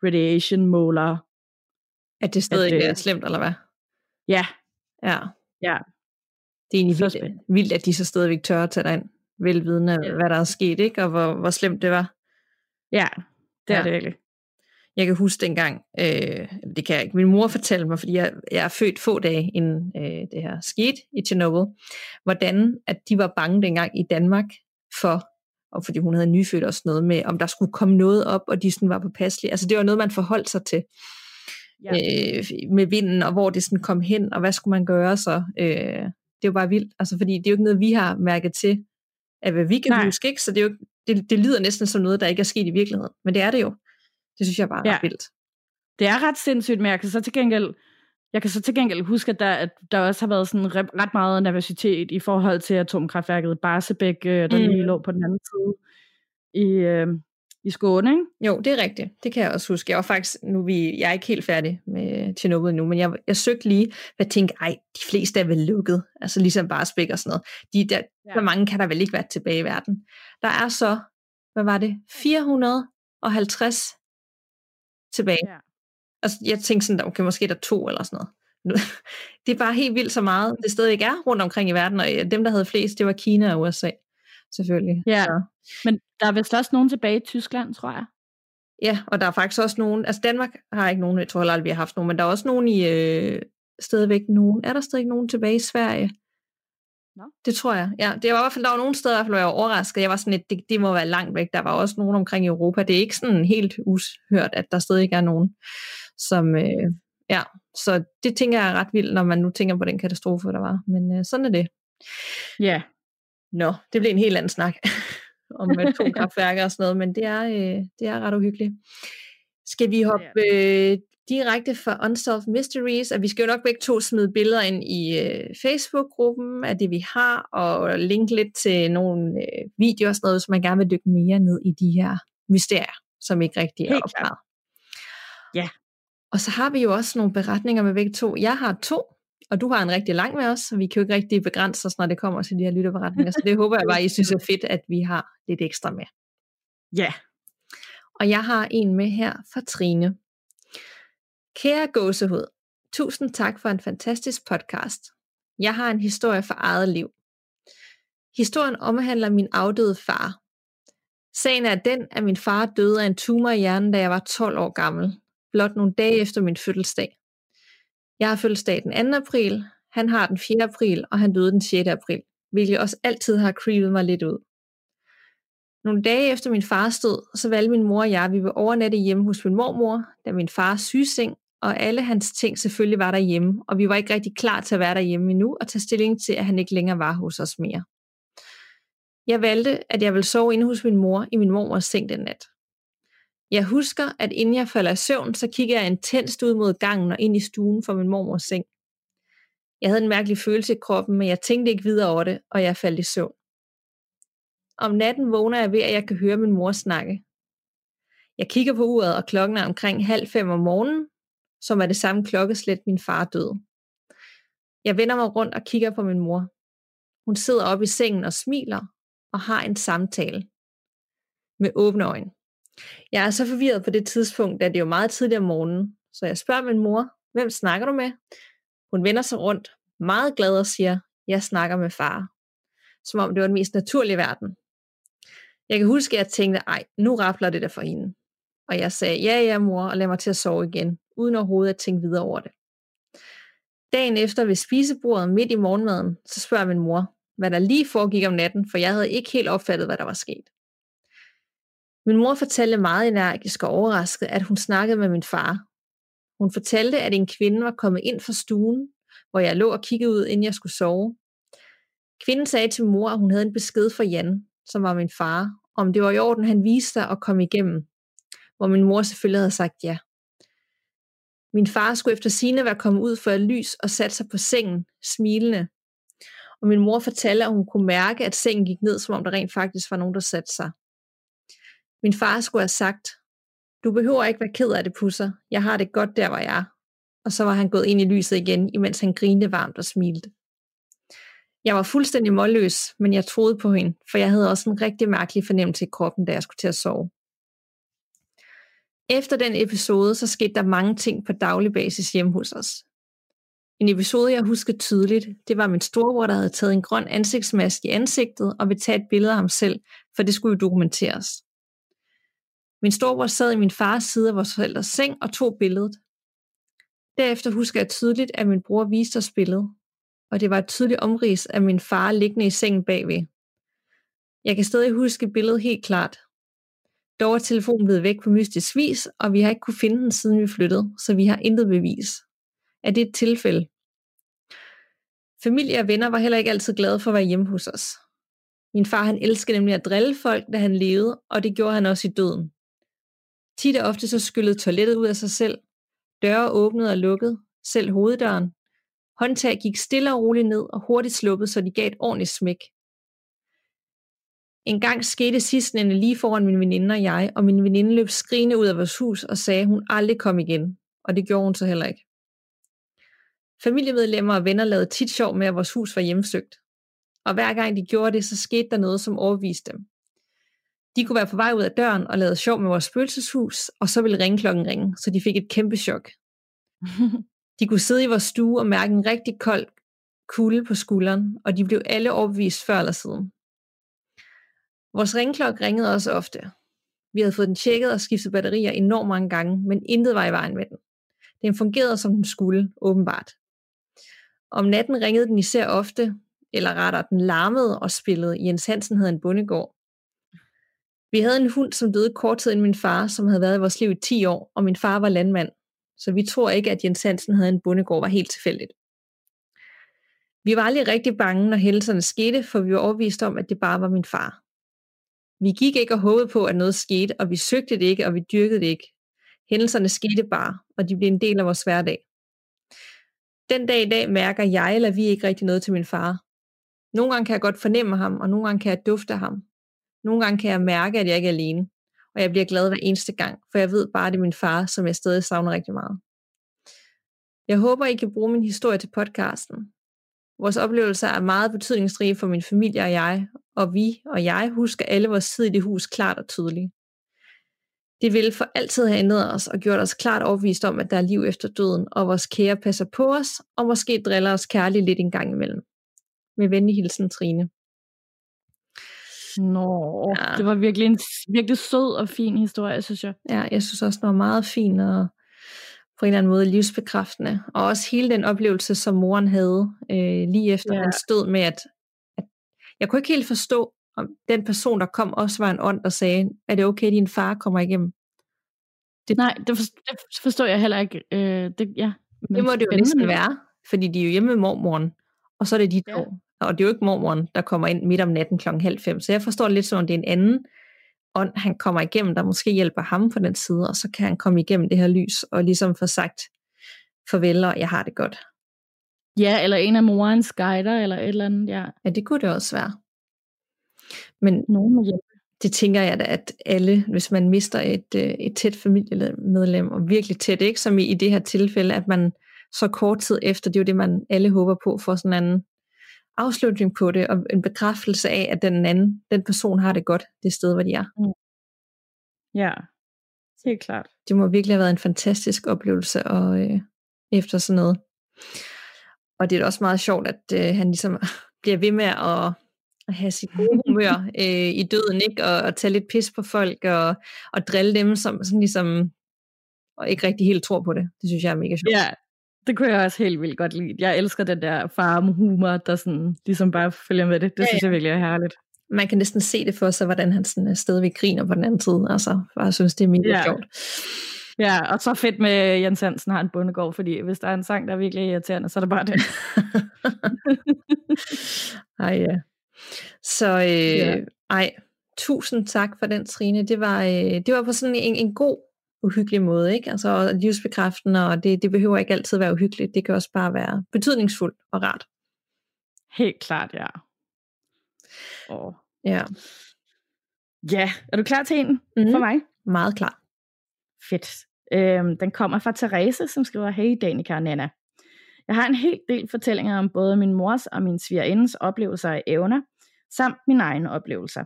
radiation måler. At det stadig ikke er slemt, eller hvad? Ja. Det er egentlig vildt, at de så stadigvæk tør at tage dig ind, velvidende hvad der er sket, ikke? Og hvor slemt det var. Ja, det er det virkelig. Jeg kan huske dengang, det kan jeg ikke, min mor fortalte mig, fordi jeg er født få dage inden det her skete i Chernobyl, hvordan at de var bange dengang i Danmark og fordi hun havde nyfødt og sådan noget med, om der skulle komme noget op, og de sådan var påpasselige. Altså det var noget, man forholdt sig til med vinden, og hvor det sådan kom hen, og hvad skulle man gøre så? Det var bare vildt, altså fordi det er jo ikke noget, vi har mærket til, at hvad vi kan huske, ikke? Så det er jo, det lyder næsten som noget, der ikke er sket i virkeligheden, men det er det jo. Det synes jeg bare er ret vildt. Det er ret sindssygt, men jeg kan så til gengæld huske, at der også har været sådan ret meget nervøsitet i forhold til atomkraftværket Barsebæk, der lige lå på den anden side i Skåne, ikke? Jo, det er rigtigt. Det kan jeg også huske. Jeg var faktisk, jeg er ikke helt færdig med Chernobyl endnu, men jeg søgte lige, hvad tænkte, de fleste er vel lukket, altså ligesom Barsebæk og sådan noget. Så mange kan der vel ikke være tilbage i verden. Der er så, 450 tilbage. Ja. Altså, jeg tænkte sådan, okay, måske er der 2 eller sådan noget. Det er bare helt vildt så meget, det stadig er rundt omkring i verden, og dem, der havde flest, det var Kina og USA, selvfølgelig. Ja, så. Men der er vist også nogen tilbage i Tyskland, tror jeg. Ja, og der er faktisk også nogen, altså Danmark har ikke nogen, jeg tror aldrig, vi har haft nogen, men der er også nogen er der stadig nogen tilbage i Sverige? No. Det tror jeg. Ja, det var i hvert fald, der var nogle steder, hvor jeg var overrasket. Jeg var sådan lidt, det må være langt væk. Der var også nogen omkring i Europa. Det er ikke sådan helt uhørt, at der stadig ikke er nogen. Så det tænker jeg er ret vildt, når man nu tænker på den katastrofe, der var. Men sådan er det. Ja. Yeah. Nå, det blev en helt anden snak om atomkraftværker og sådan noget, men det er ret uhyggeligt. Skal vi hoppe direkte fra Unsolved Mysteries, og vi skal jo nok begge to smide billeder ind i Facebook-gruppen af det, vi har, og linke lidt til nogle videoer og sådan noget, så man gerne vil dykke mere ned i de her mysterier, som ikke rigtig er opklaret. Ja. Og så har vi jo også nogle beretninger med begge to. Jeg har 2, og du har en rigtig lang med os, og vi kan jo ikke rigtig begrænse os, når det kommer til de her lytterberetninger, så det håber jeg bare, I synes er fedt, at vi har lidt ekstra med. Ja. Og jeg har en med her fra Trine. Kære Gåsehud, tusind tak for en fantastisk podcast. Jeg har en historie fra eget liv. Historien omhandler min afdøde far. Sagen er den, at min far døde af en tumor i hjernen, da jeg var 12 år gammel, blot nogle dage efter min fødselsdag. Jeg har fødselsdag den 2. april, han har den 4. april, og han døde den 6. april, hvilket også altid har creepet mig lidt ud. Nogle dage efter min fars død, så valgte min mor og jeg, at vi ville overnatte hjemme hos min mormor, da min fars sygeseng og alle hans ting selvfølgelig var derhjemme, og vi var ikke rigtig klar til at være derhjemme endnu og tage stilling til, at han ikke længere var hos os mere. Jeg valgte, at jeg ville sove inde hos min mor i min mormors seng den nat. Jeg husker, at inden jeg falder i søvn, så kigger jeg intenst ud mod gangen og ind i stuen for min mormors seng. Jeg havde en mærkelig følelse i kroppen, men jeg tænkte ikke videre over det, og jeg faldt i søvn. Om natten vågner jeg ved, at jeg kan høre min mor snakke. Jeg kigger på uret, og klokken er omkring 4:30 om morgenen, som er det samme klokkeslæt, min far døde. Jeg vender mig rundt og kigger på min mor. Hun sidder oppe i sengen og smiler, og har en samtale. Med åbne øjne. Jeg er så forvirret på det tidspunkt, da det er jo meget tidligt om morgenen, så jeg spørger min mor, hvem snakker du med? Hun vender sig rundt, meget glad og siger, jeg snakker med far. Som om det var den mest naturlige verden. Jeg kan huske, at jeg tænkte, nu rafler det der for hende. Og jeg sagde, ja mor, og lad mig til at sove igen, uden overhovedet at tænke videre over det. Dagen efter ved spisebordet midt i morgenmaden, så spørger min mor, hvad der lige foregik om natten, for jeg havde ikke helt opfattet, hvad der var sket. Min mor fortalte meget energisk og overrasket, at hun snakkede med min far. Hun fortalte, at en kvinde var kommet ind fra stuen, hvor jeg lå og kiggede ud, inden jeg skulle sove. Kvinden sagde til mor, at hun havde en besked fra Jan, som var min far, om det var i orden, han viste sig at komme igennem, hvor min mor selvfølgelig havde sagt ja. Min far skulle efter sigende være kommet ud for et lys og satte sig på sengen, smilende. Og min mor fortalte, at hun kunne mærke, at sengen gik ned, som om der rent faktisk var nogen, der satte sig. Min far skulle have sagt, du behøver ikke være ked af det, pusser. Jeg har det godt der, hvor jeg er. Og så var han gået ind i lyset igen, imens han grinede varmt og smilte. Jeg var fuldstændig målløs, men jeg troede på hende, for jeg havde også en rigtig mærkelig fornemmelse i kroppen, da jeg skulle til at sove. Efter den episode, så skete der mange ting på daglig basis hjemme hos os. En episode, jeg husker tydeligt, det var min storebror, der havde taget en grøn ansigtsmaske i ansigtet og ville tage et billede af ham selv, for det skulle jo dokumenteres. Min storebror sad i min fars side af vores forældres seng og tog billedet. Derefter husker jeg tydeligt, at min bror viste os billedet, og det var et tydeligt omrids af min far liggende i sengen bagved. Jeg kan stadig huske billedet helt klart. Dog er telefonen blevet væk på mystisk vis, og vi har ikke kunne finde den, siden vi flyttede, så vi har intet bevis. Er det et tilfælde? Familie og venner var heller ikke altid glade for at være hjemme hos os. Min far, han elskede nemlig at drille folk, da han levede, og det gjorde han også i døden. Tit og ofte så skyllede toilettet ud af sig selv, døre åbnede og lukkede, selv hoveddøren. Håndtag gik stille og roligt ned og hurtigt sluppet, så de gav et ordentligt smæk. En gang skete sidstnævnte lige foran min veninde og jeg, og min veninde løb skrigende ud af vores hus og sagde, at hun aldrig kom igen, og det gjorde hun så heller ikke. Familiemedlemmer og venner lavede tit sjov med, at vores hus var hjemsøgt. Og hver gang de gjorde det, så skete der noget, som overviste dem. De kunne være på vej ud af døren og lavede sjov med vores spøgelseshus, og så ville ringeklokken ringe, så de fik et kæmpe chok. De kunne sidde i vores stue og mærke en rigtig kold kulde på skulderen, og de blev alle overbevist før eller siden. Vores ringeklokke ringede også ofte. Vi havde fået den tjekket og skiftet batterier enormt mange gange, men intet var i vejen med den. Den fungerede, som den skulle, åbenbart. Om natten ringede den især ofte, eller rettere, den larmede og spillede. Jens Hansen havde en bondegård. Vi havde en hund, som døde kort tid inden min far, som havde været i vores liv i 10 år, og min far var landmand. Så vi tror ikke, at Jens Hansen havde en bondegård, var helt tilfældigt. Vi var aldrig rigtig bange, når hændelserne skete, for vi var overbevist om, at det bare var min far. Vi gik ikke og håbede på, at noget skete, og vi søgte det ikke, og vi dyrkede det ikke. Hændelserne skete bare, og de blev en del af vores hverdag. Den dag i dag mærker jeg eller vi ikke rigtig noget til min far. Nogle gange kan jeg godt fornemme ham, og nogle gange kan jeg dufte ham. Nogle gange kan jeg mærke, at jeg ikke er alene, og jeg bliver glad hver eneste gang, for jeg ved bare, at det er min far, som jeg stadig savner rigtig meget. Jeg håber, I kan bruge min historie til podcasten. Vores oplevelser er meget betydningsrige for min familie og jeg, og vi og jeg husker alle vores tid i det hus klart og tydeligt. Det ville for altid have ændret os og gjort os klart overbevist om, at der er liv efter døden, og vores kære passer på os, og måske driller os kærligt lidt en gang imellem. Med venlig hilsen, Trine. Nå, ja. Det var virkelig en virkelig sød og fin historie, synes jeg. Ja, jeg synes også, den var meget fin og på en eller anden måde livsbekræftende. Og også hele den oplevelse, som moren havde lige efter hans død med, at jeg kunne ikke helt forstå, om den person, der kom, også var en ånd, der sagde, er det okay, din far kommer igennem? Nej, det forstår jeg heller ikke. Det må det jo næsten være, fordi de er jo hjemme med mormoren, og så er det de to. Og det er jo ikke mormoren, der kommer ind midt om natten kl. 4:30. Så jeg forstår det lidt sådan, det er en anden ånd, han kommer igennem, der måske hjælper ham på den side, og så kan han komme igennem det her lys, og ligesom få sagt, farvel, og jeg har det godt. Ja, eller en af morens guider, eller et eller andet, ja. Ja, det kunne det også være. Men det tænker jeg da, at alle, hvis man mister et tæt familiemedlem, og virkelig tæt, ikke som i det her tilfælde, at man så kort tid efter, det er jo det, man alle håber på, får sådan en anden afslutning på det, og en bekræftelse af, at den person har det godt, det sted, hvor de er. Ja, helt klart. Det må virkelig have været en fantastisk oplevelse, og efter sådan noget. Og det er også meget sjovt, at han ligesom bliver ved med at have sit gode humør i døden, ikke? Og tage lidt pis på folk, og drille dem, som sådan ligesom, og ikke rigtig helt tror på det. Det synes jeg er mega sjovt. Ja, Det kunne jeg også helt vildt godt lide. Jeg elsker den der farmhumor, der sådan, ligesom bare følger med det. Det synes jeg virkelig er herligt. Man kan næsten se det for sig, hvordan han sådan stadigvæk griner på den anden side. Altså, jeg synes, det er mega sjovt. Ja, og så fedt med Jens Hansen har en bondegård, fordi hvis der er en sang, der er virkelig irriterende, så er det bare det. Ej, ja. Så, ej, tusind tak for den, Trine. Det var på sådan en god, uhyggelig måde, ikke? Altså livsbekræftende, og det behøver ikke altid være uhyggeligt. Det kan også bare være betydningsfuldt og rart. Helt klart, ja. Ja, er du klar til en for mig? Meget klar. Fedt. Den kommer fra Therese, som skriver, hey Danica og Nanna. Jeg har en hel del fortællinger om både min mors og min svigerindens oplevelser og evner, samt mine egne oplevelser.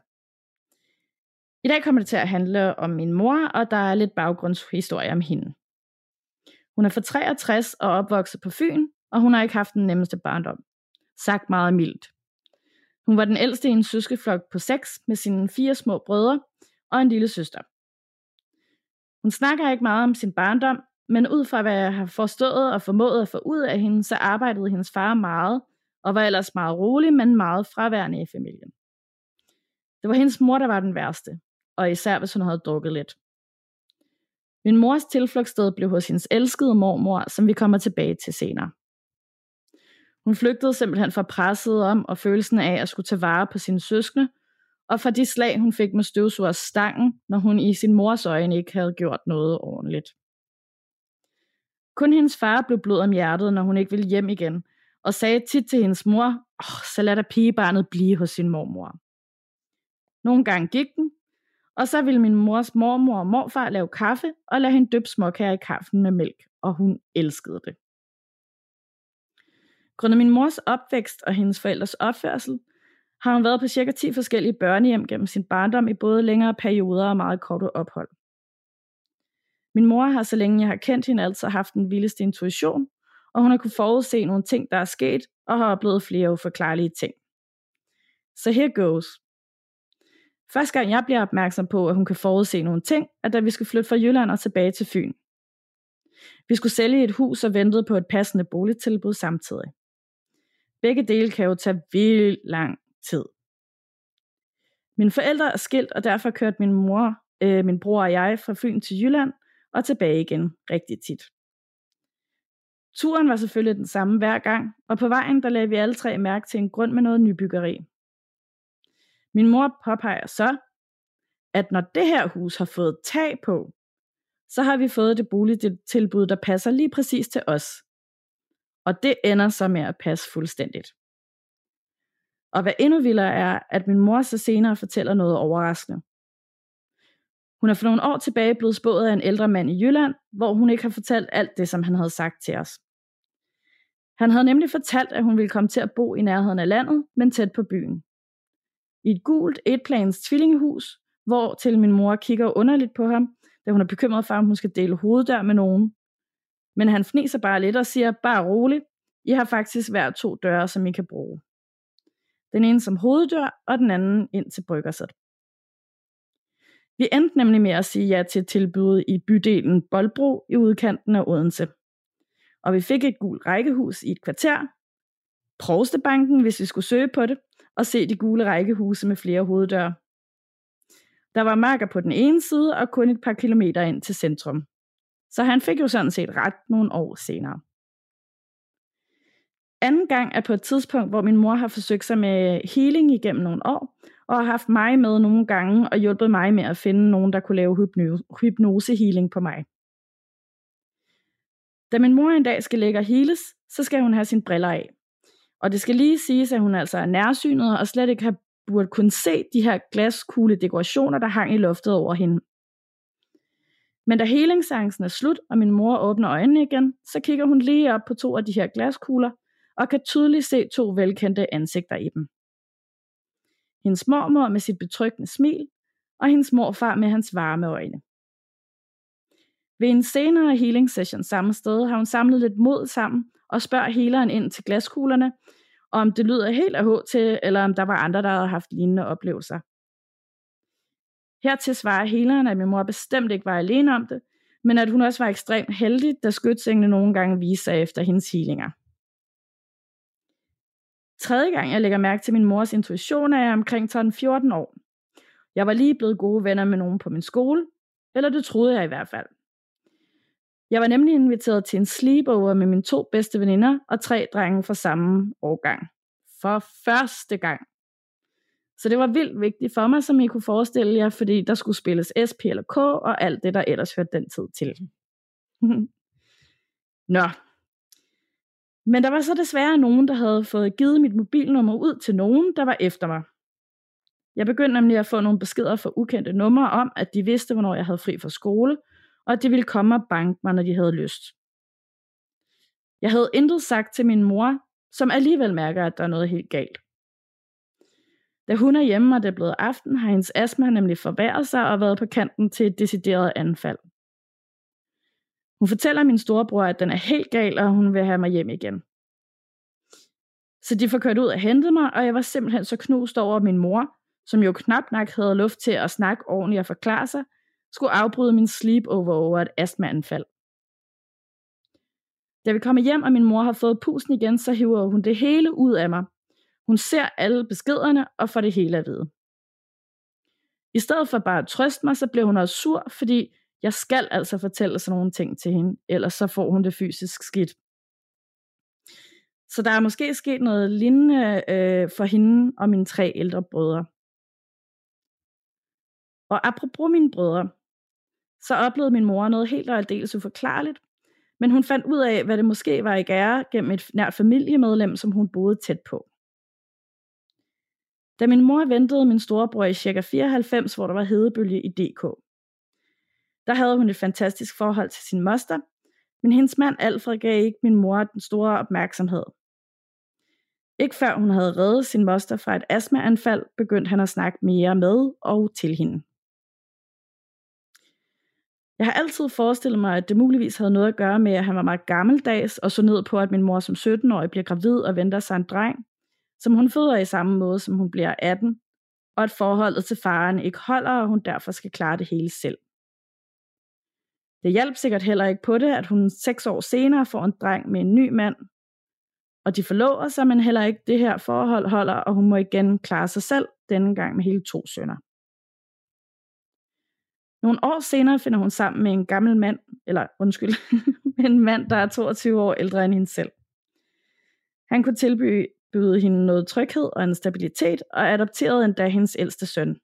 I dag kommer det til at handle om min mor, og der er lidt baggrundshistorie om hende. Hun er fra 63 og opvokset på Fyn, og hun har ikke haft den nemmeste barndom. Sagt meget mildt. Hun var den ældste i en søskeflok på 6 med sine 4 små brødre og en lille søster. Hun snakker ikke meget om sin barndom, men ud fra hvad jeg har forstået og formået at få ud af hende, så arbejdede hendes far meget, og var ellers meget rolig, men meget fraværende i familien. Det var hendes mor, der var den værste, og især hvis hun havde drukket lidt. Min mors tilflugtssted blev hos hendes elskede mormor, som vi kommer tilbage til senere. Hun flygtede simpelthen fra presset om og følelsen af at skulle tage vare på sine søskende, og fra de slag, hun fik med støvsugers stangen, når hun i sin mors øjne ikke havde gjort noget ordentligt. Kun hendes far blev blød om hjertet, når hun ikke ville hjem igen, og sagde tit til hendes mor, så lad da pigebarnet blive hos sin mormor. Nogle gange gik den, og så ville min mors mormor og morfar lave kaffe og lade hende dyppe småkager i kaffen med mælk, og hun elskede det. Grundet min mors opvækst og hendes forældres opførsel, har hun været på cirka 10 forskellige børnehjem gennem sin barndom i både længere perioder og meget korte ophold. Min mor har, så længe jeg har kendt hende, altid haft den vildeste intuition, og hun har kunnet forudse nogle ting, der er sket, og har oplevet flere uforklarlige ting. Så here goes. Første gang jeg bliver opmærksom på, at hun kan forudse nogle ting, er da vi skulle flytte fra Jylland og tilbage til Fyn. Vi skulle sælge et hus og ventede på et passende boligtilbud samtidig. Begge dele kan jo tage vildt lang tid. Mine forældre er skilt, og derfor kørte min mor, min bror og jeg fra Fyn til Jylland og tilbage igen rigtig tit. Turen var selvfølgelig den samme hver gang, og på vejen der lagde vi alle 3 mærke til en grund med noget nybyggeri. Min mor påpeger så, at når det her hus har fået tag på, så har vi fået det boligtilbud, der passer lige præcis til os. Og det ender så med at passe fuldstændigt. Og hvad endnu vildere er, at min mor så senere fortæller noget overraskende. Hun er for nogle år tilbage blevet spået af en ældre mand i Jylland, hvor hun ikke har fortalt alt det, som han havde sagt til os. Han havde nemlig fortalt, at hun ville komme til at bo i nærheden af landet, men tæt på byen. I et gult etplans tvillingehus, hvor til min mor kigger underligt på ham, da hun er bekymret for, om hun skal dele hoveddør med nogen. Men han fniser bare lidt og siger, bare roligt, I har faktisk hver 2 døre, som I kan bruge. Den ene som hoveddør, og den anden ind til bryggersæt. Vi endte nemlig med at sige ja til tilbuddet i bydelen Bolbro i udkanten af Odense. Og vi fik et gult rækkehus i et kvarter, Provstebanken, hvis vi skulle søge på det, og se de gule rækkehuse med flere hoveddøre. Der var marker på den ene side, og kun et par kilometer ind til centrum. Så han fik jo sådan set ret nogle år senere. Anden gang er på et tidspunkt, hvor min mor har forsøgt sig med healing igennem nogle år, og har haft mig med nogle gange, og hjulpet mig med at finde nogen, der kunne lave hypnosehealing på mig. Da min mor en dag skal ligge og heales, så skal hun have sine briller af. Og det skal lige siges, at hun altså er nærsynet, og slet ikke har burde kunne se de her glaskugle dekorationer, der hang i loftet over hende. Men da helingsseancen er slut, og min mor åbner øjnene igen, så kigger hun lige op på 2 af de her glaskugler, og kan tydeligt se 2 velkendte ansigter i dem. Hendes mormor med sit betryggende smil, og hendes morfar med hans varme øjne. Ved en senere healing session samme sted, har hun samlet lidt mod sammen, og spørger healeren ind til glaskuglerne, om det lyder helt af H til, eller om der var andre, der havde haft lignende oplevelser. Hertil svarer healeren, at min mor bestemt ikke var alene om det, men at hun også var ekstremt heldig, da skytsengene nogle gange viste sig efter hendes healinger. Tredje gang, jeg lægger mærke til min mors intuition, er jeg omkring 12-14 år. Jeg var lige blevet gode venner med nogen på min skole, eller det troede jeg i hvert fald. Jeg var nemlig inviteret til en sleepover med mine 2 bedste veninder og 3 drenge fra samme årgang. For første gang. Så det var vildt vigtigt for mig, som I kunne forestille jer, fordi der skulle spilles SP eller K og alt det, der ellers hørte den tid til. Nå. Men der var så desværre nogen, der havde fået givet mit mobilnummer ud til nogen, der var efter mig. Jeg begyndte nemlig at få nogle beskeder fra ukendte numre om, at de vidste, hvornår jeg havde fri fra skole, og at de ville komme og banke mig, når de havde lyst. Jeg havde intet sagt til min mor, som alligevel mærker, at der er noget helt galt. Da hun er hjemme, og det er blevet aften, har hendes astma nemlig forværret sig og været på kanten til et decideret anfald. Hun fortæller min storebror, at den er helt gal, og hun vil have mig hjem igen. Så de får kørt ud og hentet mig, og jeg var simpelthen så knust over min mor, som jo knap nok havde luft til at snakke ordentligt og forklare sig, skulle afbryde min sleepover over et astmaanfald. Da vi kommer hjem, og min mor har fået pusen igen, så hiver hun det hele ud af mig. Hun ser alle beskederne og får det hele at vide. I stedet for bare at trøste mig, så bliver hun også sur, fordi jeg skal altså fortælle sådan nogle ting til hende, ellers så får hun det fysisk skidt. Så der er måske sket noget lignende for hende og mine 3 ældre brødre. Og apropos mine brødre, så oplevede min mor noget helt og aldeles uforklarligt, men hun fandt ud af, hvad det måske var i gære gennem et nært familiemedlem, som hun boede tæt på. Da min mor ventede min storebror i ca. 94, hvor der var hedebølge i DK. Der havde hun et fantastisk forhold til sin moster, men hendes mand Alfred gav ikke min mor den store opmærksomhed. Ikke før hun havde reddet sin moster fra et astmaanfald, begyndte han at snakke mere med og til hende. Jeg har altid forestillet mig, at det muligvis havde noget at gøre med, at han var meget gammeldags og så ned på, at min mor som 17-årig bliver gravid og venter sig en dreng, som hun føder i samme måde, som hun bliver 18, og at forholdet til faren ikke holder, og hun derfor skal klare det hele selv. Det hjalp sikkert heller ikke på det, at hun 6 år senere får en dreng med en ny mand, og de forlover sig, men heller ikke det her forhold holder, og hun må igen klare sig selv, denne gang med hele 2 sønner. Nogle år senere finder hun sammen med en gammel mand, en mand, der er 22 år ældre end hende selv. Han kunne byde hende noget tryghed og en stabilitet, og adopterede endda hendes ældste søn.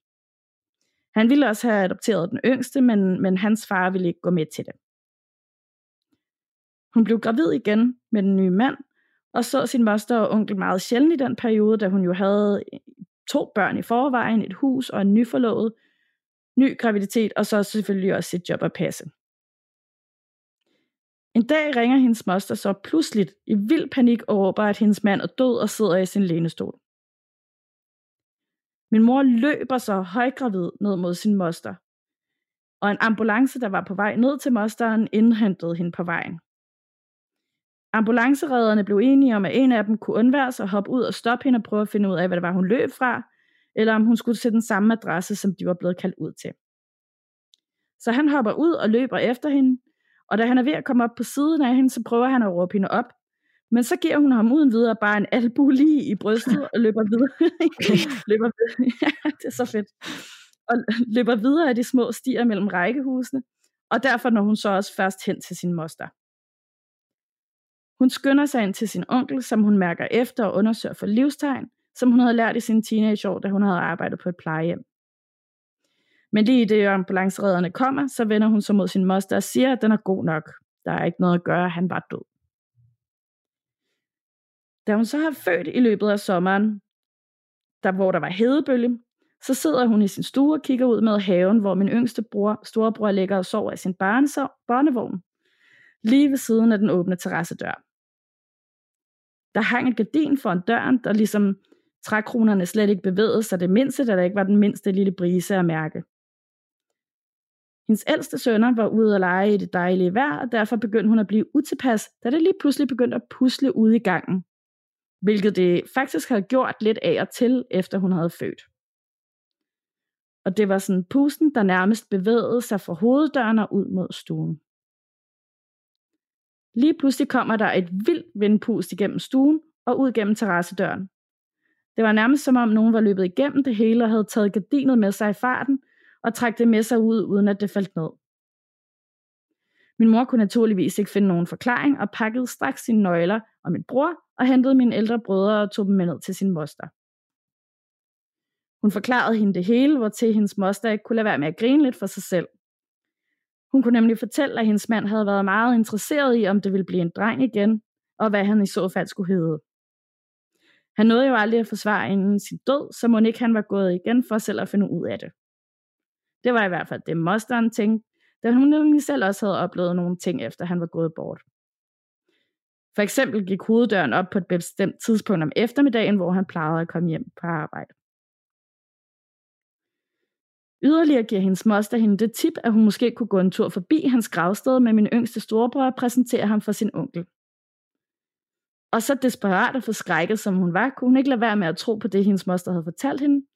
Han ville også have adopteret den yngste, men hans far ville ikke gå med til det. Hun blev gravid igen med den nye mand, og så sin moster og onkel meget sjældent i den periode, da hun jo havde 2 børn i forvejen, et hus og en nyforlovet, ny graviditet, og så selvfølgelig også sit job at passe. En dag ringer hendes moster så pludselig i vild panik og råber, at hendes mand er død og sidder i sin lænestol. Min mor løber så højgravid ned mod sin moster, og en ambulance, der var på vej ned til mosteren, indhentede hende på vejen. Ambulanceredderne blev enige om, at en af dem kunne undvære sig og hoppe ud og stoppe hende og prøve at finde ud af, hvad det var, hun løb fra, eller om hun skulle til den samme adresse, som de var blevet kaldt ud til. Så han hopper ud og løber efter hende, og da han er ved at komme op på siden af hende, så prøver han at råbe hende op. Men så giver hun ham uden videre bare en albu lige i brystet og løber videre. Ja, det er så fedt. Og løber videre af de små stier mellem rækkehusene. Og derfor når hun så også først hen til sin moster. Hun skynder sig ind til sin onkel, som hun mærker efter og undersøger for livstegn, som hun havde lært i sine teenageår, da hun havde arbejdet på et plejehjem. Men lige i det ambulanceredderne kommer, så vender hun sig mod sin moster og siger, at den er god nok. Der er ikke noget at gøre, han var død. Da hun så har født i løbet af sommeren, hvor der var hedebølge, så sidder hun i sin stue og kigger ud med haven, hvor min yngste storebror ligger og sover i sin barnevogn, lige ved siden af den åbne terrassedør. Der hang et gardin foran døren, der ligesom trækronerne slet ikke bevægede sig det mindste, da der ikke var den mindste lille brise at mærke. Hendes ældste sønner var ude at lege i det dejlige vejr, og derfor begyndte hun at blive utilpas, da det lige pludselig begyndte at pusle ude i gangen, hvilket det faktisk havde gjort lidt af og til, efter hun havde født. Og det var sådan pusten, der nærmest bevægede sig fra hoveddøren og ud mod stuen. Lige pludselig kommer der et vildt vindpust igennem stuen og ud gennem terrassedøren. Det var nærmest som om nogen var løbet igennem det hele og havde taget gardinet med sig i farten og trak det med sig ud, uden at det faldt ned. Min mor kunne naturligvis ikke finde nogen forklaring og pakkede straks sine nøgler og min bror og hentede mine ældre brødre og tog dem med ned til sin moster. Hun forklarede hende det hele, hvortil hendes moster ikke kunne lade være med at grine lidt for sig selv. Hun kunne nemlig fortælle, at hendes mand havde været meget interesseret i, om det ville blive en dreng igen, og hvad han i så fald skulle hedde. Han nåede jo aldrig at forsvare inden sin død, så mon ikke han var gået igen for selv at finde ud af det. Det var i hvert fald det, mosteren tænkte, da hun nemlig selv også havde oplevet nogle ting, efter han var gået bort. For eksempel gik hoveddøren op på et bestemt tidspunkt om eftermiddagen, hvor han plejede at komme hjem på arbejde. Yderligere giver hendes moster hende det tip, at hun måske kunne gå en tur forbi hans gravsted med min yngste storebror og præsentere ham for sin onkel. Og så desperat og forskrækket som hun var, kunne hun ikke lade være med at tro på det, hendes moster havde fortalt hende,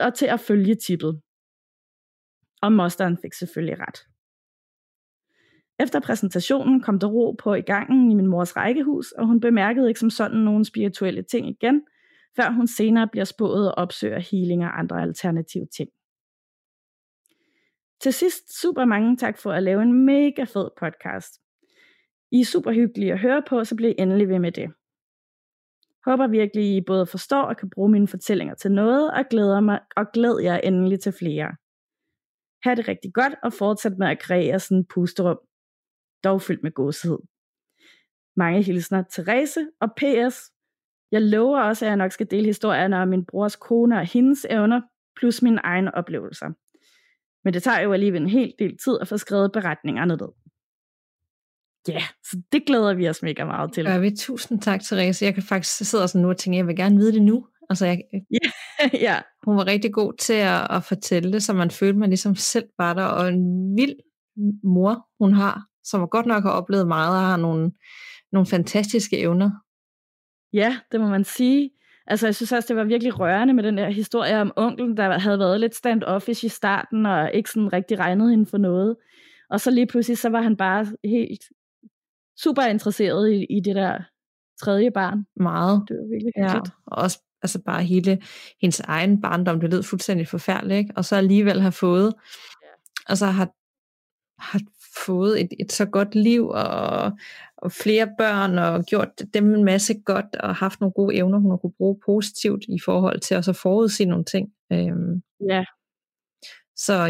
og til at følge tippet. Og mosteren fik selvfølgelig ret. Efter præsentationen kom der ro på i gangen i min mors rækkehus, og hun bemærkede ikke som sådan nogen spirituelle ting igen, før hun senere bliver spået og opsøger healing og andre alternative ting. Til sidst, super mange tak for at lave en mega fed podcast. I er super hyggelige at høre på, så bliv endelig ved med det. Håber virkelig, I både forstår og kan bruge mine fortællinger til noget, og glæder jer endelig til flere. Ha' det rigtig godt, og fortsæt med at kreere sådan et pusterum, dog fyldt med gåsehud. Mange hilsner, Therese, og PS. Jeg lover også, at jeg nok skal dele historierne om min brors kone og hendes evner, plus mine egne oplevelser. Men det tager jo alligevel en hel del tid at få skrevet beretningerne ned. Ja, så det glæder vi os mega meget til. Ja, tusind tak, Therese. Jeg kan faktisk sidde sådan nu og tænke, at jeg vil gerne vide det nu. Altså, ja. Hun var rigtig god til at fortælle det, så man følte, man ligesom selv var der. Og en vild mor, hun har, som godt nok har oplevet meget og har nogle fantastiske evner. Ja, det må man sige. Altså, jeg synes også, det var virkelig rørende med den der historie om onklen, der havde været lidt stand-offish i starten, og ikke sådan rigtig regnede hende for noget. Og så lige pludselig, så var han bare helt super interesseret i det der tredje barn. Meget. Det var virkelig hyggeligt. Ja, og også altså bare hele hendes egen barndom, det lød fuldstændig forfærdeligt, ikke? Og så alligevel har fået, altså har fået et så godt liv, og flere børn, og gjort dem en masse godt, og haft nogle gode evner, hun har kunne bruge positivt i forhold til at så forudse nogle ting. Ja. Så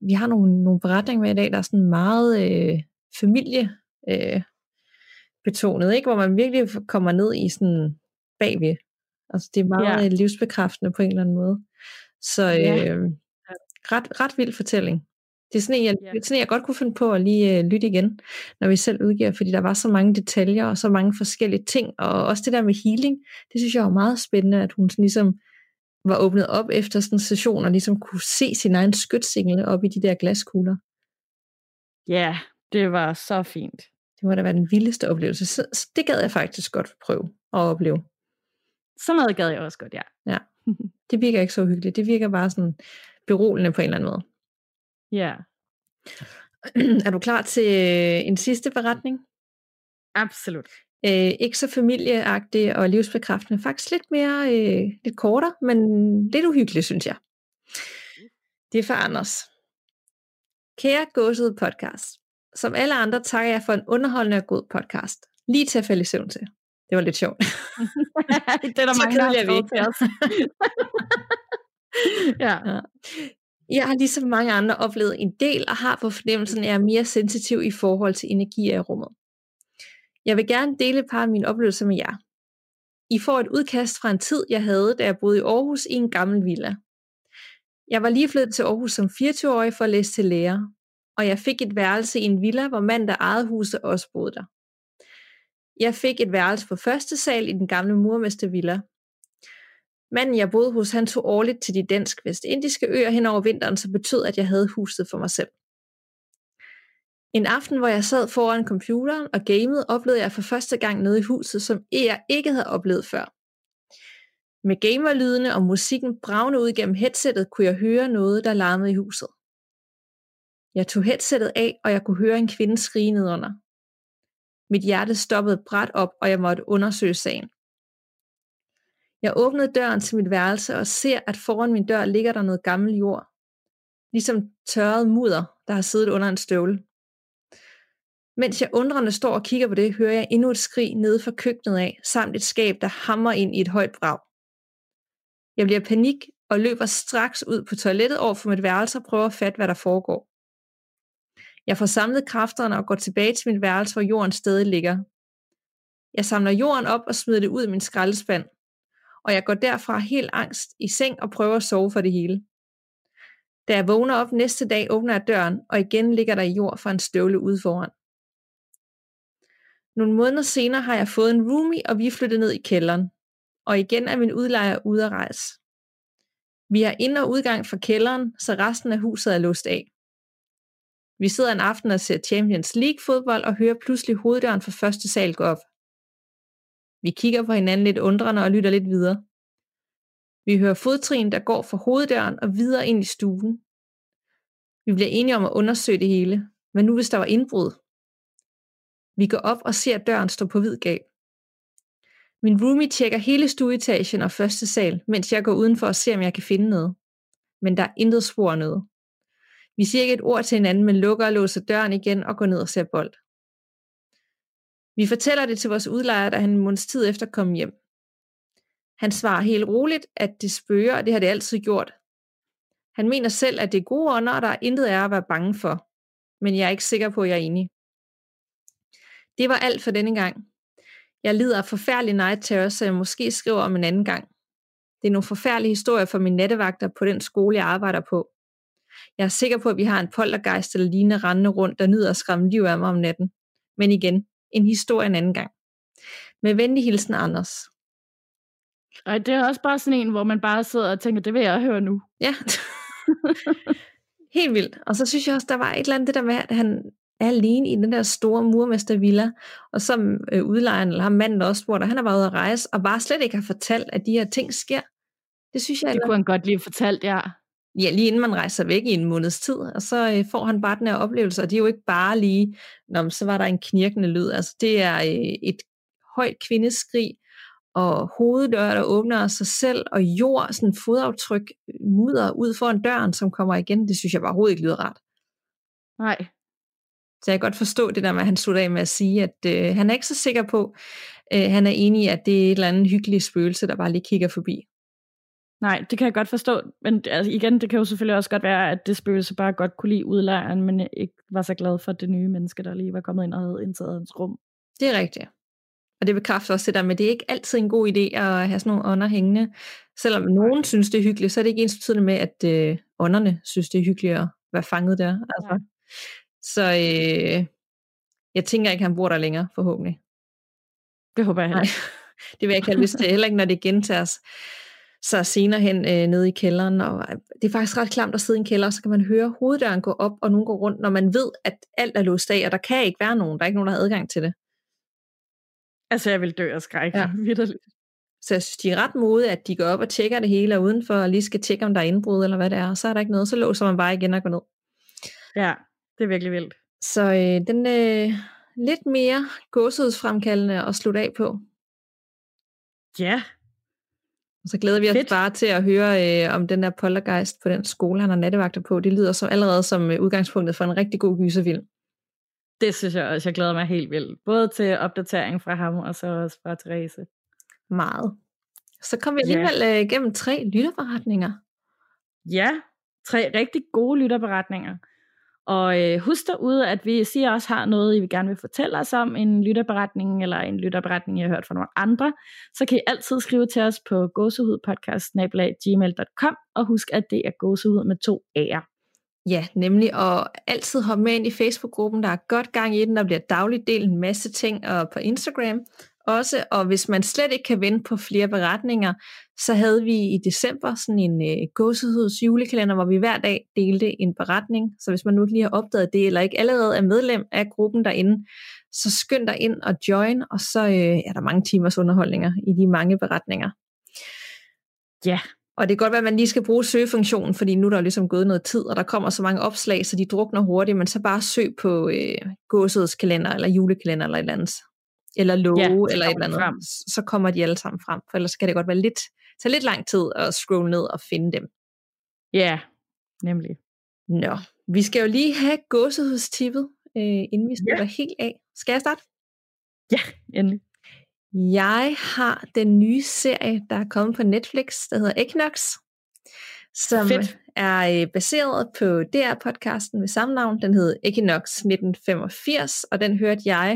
vi har nogle beretninger med i dag, der er sådan meget familiebetonet, ikke? Hvor man virkelig kommer ned i sådan bagved. Altså det er meget livsbekræftende på en eller anden måde. Så ret vild fortælling. Det er sådan en, jeg godt kunne finde på at lige lytte igen, når vi selv udgiver, fordi der var så mange detaljer og så mange forskellige ting, og også det der med healing, det synes jeg var meget spændende, at hun sådan ligesom var åbnet op efter sådan en session, og ligesom kunne se sin egen skytsingel op i de der glaskugler. Ja, det var så fint. Det må da være den vildeste oplevelse, så det gad jeg faktisk godt prøve at opleve. Så meget gad jeg også godt, ja. Det virker ikke så hyggeligt, det virker bare sådan beroligende på en eller anden måde. Ja. Er du klar til en sidste beretning? Absolut. Ikke så familieagtig og livsbekræftende, faktisk lidt mere, lidt kortere, men lidt uhyggeligt, synes jeg. Det er fra Anders. Kære Gåsehud podcast. Som alle andre takker jeg for en underholdende og god podcast. Lige til at falde i søvn til. Det var lidt sjovt. Det er der mange, der har til os. Ja. Jeg har ligesom mange andre oplevet en del, og har på fornemmelsen, at jeg er mere sensitiv i forhold til energier i rummet. Jeg vil gerne dele et par af mine oplevelser med jer. I får et udkast fra en tid, jeg havde, da jeg boede i Aarhus i en gammel villa. Jeg var lige flyttet til Aarhus som 24-årig for at læse til lærer, og jeg fik et værelse i en villa, hvor manden, der ejede huset, også boede der. Jeg fik et værelse på første sal i den gamle murmestervilla. Manden, jeg boede hos, han tog årligt til de dansk-vestindiske øer hen over vinteren, så betød, at jeg havde huset for mig selv. En aften, hvor jeg sad foran computeren og gamede, oplevede jeg for første gang noget i huset, som jeg ikke havde oplevet før. Med gamerlydene og musikken bragende ud gennem headsettet, kunne jeg høre noget, der larmede i huset. Jeg tog headsettet af, og jeg kunne høre en kvinde skrige nedenunder. Mit hjerte stoppede brat op, og jeg måtte undersøge sagen. Jeg åbnede døren til mit værelse og ser, at foran min dør ligger der noget gammel jord. Ligesom tørret mudder, der har siddet under en støvle. Mens jeg undrende står og kigger på det, hører jeg endnu et skrig nede fra køkkenet af, samt et skab, der hamrer ind i et højt brag. Jeg bliver panik og løber straks ud på toilettet over for mit værelse og prøver at fatte, hvad der foregår. Jeg får samlet kræfterne og går tilbage til mit værelse, hvor jorden stadig ligger. Jeg samler jorden op og smider det ud i min skraldespand, og jeg går derfra helt angst i seng og prøver at sove for det hele. Da jeg vågner op næste dag, åbner jeg døren, og igen ligger der jord fra en støvle ude foran. Nogle måneder senere har jeg fået en roomie, og vi er flyttet ned i kælderen. Og igen er min udlejer ude at rejse. Vi har ind- og udgang fra kælderen, så resten af huset er låst af. Vi sidder en aften og ser Champions League fodbold og hører pludselig hoveddøren fra første sal gå op. Vi kigger på hinanden lidt undrende og lytter lidt videre. Vi hører fodtrin, der går fra hoveddøren og videre ind i stuen. Vi bliver enige om at undersøge det hele, men nu hvis der var indbrud? Vi går op og ser døren stå på vid gab. Min roomie tjekker hele stueetagen og første sal, mens jeg går udenfor og ser, om jeg kan finde noget. Men der er intet spor noget. Vi siger ikke et ord til hinanden, men lukker og låser døren igen og går ned og ser bold. Vi fortæller det til vores udlejer, da han en måneds tid efter kom hjem. Han svarer helt roligt, at det spøger, og det har det altid gjort. Han mener selv, at det er gode ånder, og der er intet af at være bange for. Men jeg er ikke sikker på, at jeg er enig. Det var alt for denne gang. Jeg lider af forfærdelig night terror, så jeg måske skriver om en anden gang. Det er nogle forfærdelige historier fra mine nattevagter på den skole, jeg arbejder på. Jeg er sikker på, at vi har en poltergeist eller lignende rendende rundt, der nyder at skræmme liv af mig om natten. Men igen, en historie en anden gang. Med venlig hilsen, Anders. Ej, det er også bare sådan en, hvor man bare sidder og tænker, det vil jeg høre nu. Ja. Helt vildt. Og så synes jeg også, der var et eller andet det der med, at han er alene i den der store murmestervilla, og som udlejeren, eller ham manden også spurgte, han har været ude at rejse, og bare slet ikke har fortalt, at de her ting sker. Det synes jeg... Det kunne han godt lige fortalt, ja. Ja, lige inden man rejser væk i en måneds tid, og så får han bare den her oplevelse, og det er jo ikke bare lige, nå, så var der en knirkende lyd. Altså, det er et højt kvindeskrig, og hoveddør, der åbner sig selv, og jord, sådan fodaftryk, mudder ud foran døren, som kommer igen. Det synes jeg bare overhovedet ikke lyder rart. Nej. Så jeg kan godt forstå det der med, at han slutter af med at sige, at han er ikke så sikker på, han er enig i, at det er et eller andet hyggeligt spøgelse, der bare lige kigger forbi. Nej, det kan jeg godt forstå, men altså, igen, det kan jo selvfølgelig også godt være, at det spøgelse bare godt kunne lide udlejeren, men ikke var så glad for det nye menneske, der lige var kommet ind og havde indtaget hans rum. Det er rigtigt. Og det bekræfter også det der med, at det er ikke altid en god idé at have sådan nogle ånder hængende. Selvom nogen synes, det er hyggeligt, så er det ikke ensbetydende med, at ånderne synes, det er hyggeligt at være fanget der. Altså. Ja. Så jeg tænker ikke, han bor der længere, forhåbentlig. Det håber jeg heller ikke. Det vil jeg ikke have lyst til, heller ikke, når det gentages. Så senere hen nede i kælderen, og det er faktisk ret klamt at sidde i en kælder, og så kan man høre hoveddøren gå op, og nogen går rundt, når man ved, at alt er låst af, og der kan ikke være nogen, der er ikke nogen, der har adgang til det. Altså, jeg vil dø af skræk. Ja. Så jeg synes, de er ret modige, at de går op og tjekker det hele, og udenfor og lige skal tjekke, om der er indbrud, eller hvad det er, og så er der ikke noget, så låser man bare igen og går ned. Ja. Det er virkelig vildt. Så den lidt mere gåsehudsfremkaldende at slutte af på. Ja. Og så glæder vi os bare til at høre om den der poltergeist på den skole, han har nattevagter på. Det lyder som, allerede som udgangspunktet for en rigtig god gyserfilm. Det synes jeg også. Jeg glæder mig helt vildt. Både til opdatering fra ham, og så også fra Therese. Meget. Så kom vi alligevel gennem 3 lytterberetninger. Ja, 3 rigtig gode lytterberetninger. Og husk derude, at hvis I også har noget, I vil gerne vil fortælle os om, en lytterberetning eller en lytterberetning, I har hørt fra nogle andre, så kan I altid skrive til os på gåsehudpodcast@gmail.com, og husk, at det er gåsehud med 2 A'er. Ja, nemlig, og altid hoppe med ind i Facebook-gruppen, der er godt gang i den, der bliver dagligt delt en masse ting, og på Instagram også, og hvis man slet ikke kan vente på flere beretninger, så havde vi i december sådan en Gåsehuds julekalender, hvor vi hver dag delte en beretning, så hvis man nu ikke lige har opdaget det, eller ikke allerede er medlem af gruppen derinde, så skynd dig ind og join, og så er der mange timers underholdninger i de mange beretninger. Ja, Og det kan godt være, at man lige skal bruge søgefunktionen, fordi nu er der ligesom gået noget tid, og der kommer så mange opslag, så de drukner hurtigt, men så bare søg på Gåsehuds kalender, eller julekalender, eller et eller andet. Eller love, eller et eller andet. Frem. Så kommer de alle sammen frem, for ellers kan det godt være tage lidt lang tid at scrolle ned og finde dem. Ja, nemlig. Nå, vi skal jo lige have Gåsehudstippet, inden vi slutter helt af. Skal jeg starte? Ja, endelig. Jeg har den nye serie, der er kommet på Netflix, der hedder Eggnox, som er baseret på DR-podcasten med samme navn. Den hed Eggnox 1985, og den hørte jeg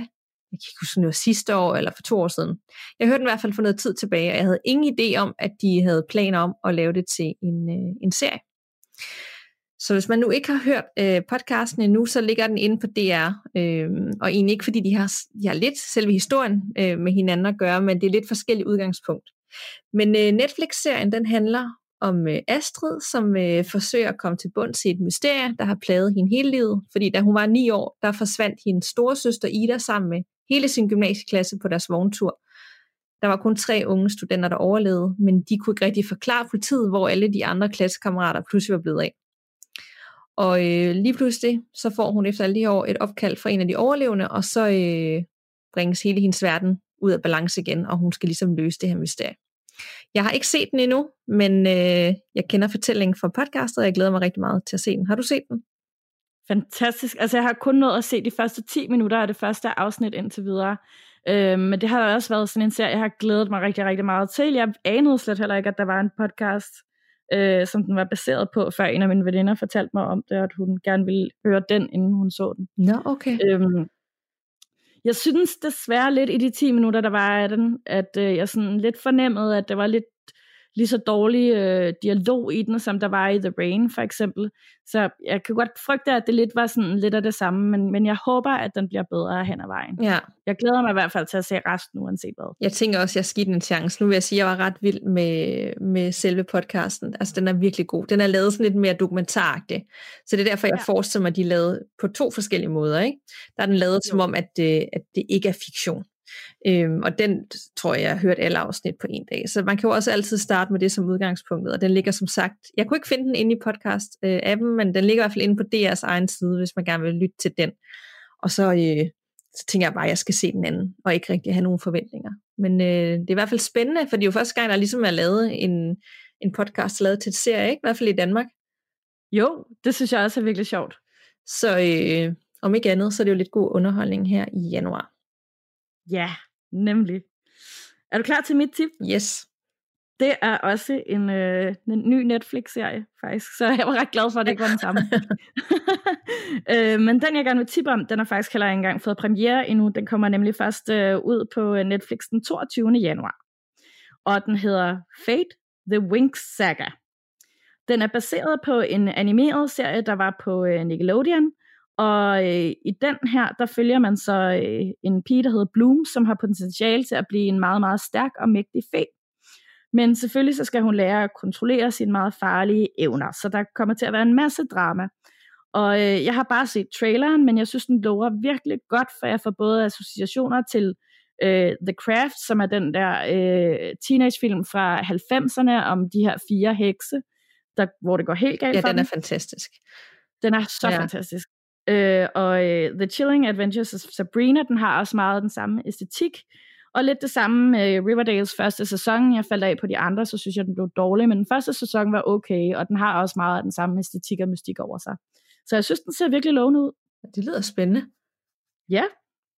kan ikke huske, om det var sidste år eller for 2 år siden. Jeg hørte den i hvert fald for noget tid tilbage, og jeg havde ingen idé om, at de havde planer om at lave det til en serie. Så hvis man nu ikke har hørt podcasten endnu, så ligger den inde på DR. Og egentlig ikke, fordi de har lidt selve historien med hinanden at gøre, men det er lidt forskellige udgangspunkt. Men Netflix-serien, den handler om Astrid, som forsøger at komme til bunds i et mysterie, der har plaget hende hele livet. Fordi da hun var 9 år, der forsvandt hendes storesøster Ida sammen med hele sin gymnasieklasse på deres vogntur. Der var kun 3 unge studenter, der overlevede, men de kunne ikke rigtig forklare politiet, hvor alle de andre klassekammerater pludselig var blevet af. Og lige pludselig, så får hun efter alle de år et opkald fra en af de overlevende, og så bringes hele hendes verden ud af balance igen, og hun skal ligesom løse det her mysterie. Jeg har ikke set den endnu, men jeg kender fortællingen fra podcastet, og jeg glæder mig rigtig meget til at se den. Har du set den? Fantastisk. Altså, jeg har kun nået at se de første 10 minutter af det første afsnit indtil videre. Men det har også været sådan en serie, jeg har glædet mig rigtig, rigtig meget til. Jeg anede slet heller ikke, at der var en podcast, som den var baseret på, før en af mine veninder fortalte mig om det, og at hun gerne ville høre den, inden hun så den. Nå, okay. Jeg synes desværre lidt i de 10 minutter, der var af den, at jeg sådan lidt fornemmede, at der var lidt lige så dårlig dialog i den, som der var i The Rain, for eksempel. Så jeg kan godt frygte, at det lidt var sådan lidt af det samme, men jeg håber, at den bliver bedre hen ad vejen. Ja. Jeg glæder mig i hvert fald til at se resten, uanset hvad. Jeg tænker også, at jeg skal give den en chance. Nu vil jeg sige, at jeg var ret vild med selve podcasten. Altså, den er virkelig god. Den er lavet sådan lidt mere dokumentaragtigt. Så det er derfor, jeg forestiller mig, at de er lavet på 2 forskellige måder, ikke? Der er den lavet som om, at det ikke er fiktion. Og den tror jeg har hørt alle afsnit på en dag, så man kan jo også altid starte med det som udgangspunktet, og den ligger som sagt, jeg kunne ikke finde den inde i podcast-appen, men den ligger i hvert fald inde på DR's egen side, hvis man gerne vil lytte til den, og så tænker jeg bare, at jeg skal se den anden, og ikke rigtig have nogen forventninger, men det er i hvert fald spændende, for det er jo første gang, der ligesom er lavet en podcast lavet til et serie, ikke? I hvert fald i Danmark. Jo, det synes jeg også er virkelig sjovt, så om ikke andet, så er det jo lidt god underholdning her i januar. Ja, nemlig. Er du klar til mit tip? Yes. Det er også en ny Netflix-serie, faktisk. Så jeg var ret glad for, at det ikke var den samme. Men den, jeg gerne vil tippe om, den har faktisk heller ikke engang fået premiere endnu. Den kommer nemlig først ud på Netflix den 22. januar. Og den hedder Fate the Winx Saga. Den er baseret på en animeret serie, der var på Nickelodeon. Og i den her, der følger man så en pige, der hedder Bloom, som har potentiale til at blive en meget, meget stærk og mægtig fe. Men selvfølgelig så skal hun lære at kontrollere sine meget farlige evner, så der kommer til at være en masse drama. Og jeg har bare set traileren, men jeg synes, den lover virkelig godt, for jeg får både associationer til The Craft, som er den der teenagefilm fra 90'erne om de her 4 hekse, hvor det går helt galt for dem. Ja, den er fantastisk. Den er så fantastisk. Og The Chilling Adventures of Sabrina, den har også meget den samme æstetik, og lidt det samme med Riverdales første sæson. Jeg faldt af på de andre, så synes jeg, den blev dårlig, men den første sæson var okay, og den har også meget af den samme æstetik og mystik over sig. Så jeg synes, den ser virkelig lovende ud. Det lyder spændende. Ja.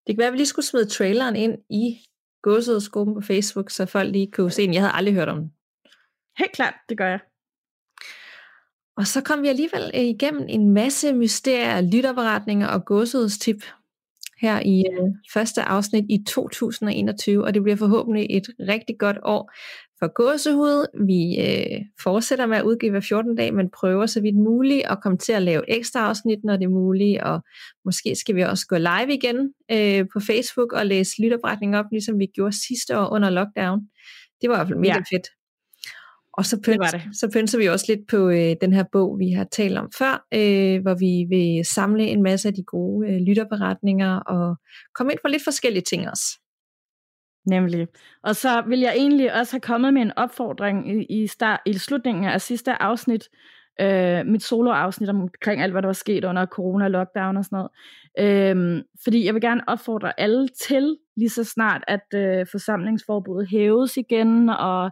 Det kan være, at vi lige skulle smide traileren ind i Gåsehudgruppen på Facebook, så folk lige kunne se den. Jeg havde aldrig hørt om den. Helt klart, det gør jeg. Og så kom vi alligevel igennem en masse mysterier, lytterberetninger og gåsehudstip her i første afsnit i 2021, og det bliver forhåbentlig et rigtig godt år for gåsehud. Vi fortsætter med at udgive hver 14. dag, men prøver så vidt muligt at komme til at lave ekstra afsnit, når det er muligt, og måske skal vi også gå live igen på Facebook og læse lytterberetninger op, ligesom vi gjorde sidste år under lockdown. Det var i hvert fald mega fedt. Og så pynser vi også lidt på den her bog, vi har talt om før, hvor vi vil samle en masse af de gode lytterberetninger og komme ind på lidt forskellige ting også. Nemlig. Og så vil jeg egentlig også have kommet med en opfordring i slutningen af sidste afsnit, mit soloafsnit omkring alt, hvad der var sket under corona-lockdown og sådan noget. Fordi jeg vil gerne opfordre alle til, lige så snart, at forsamlingsforbuddet hæves igen, og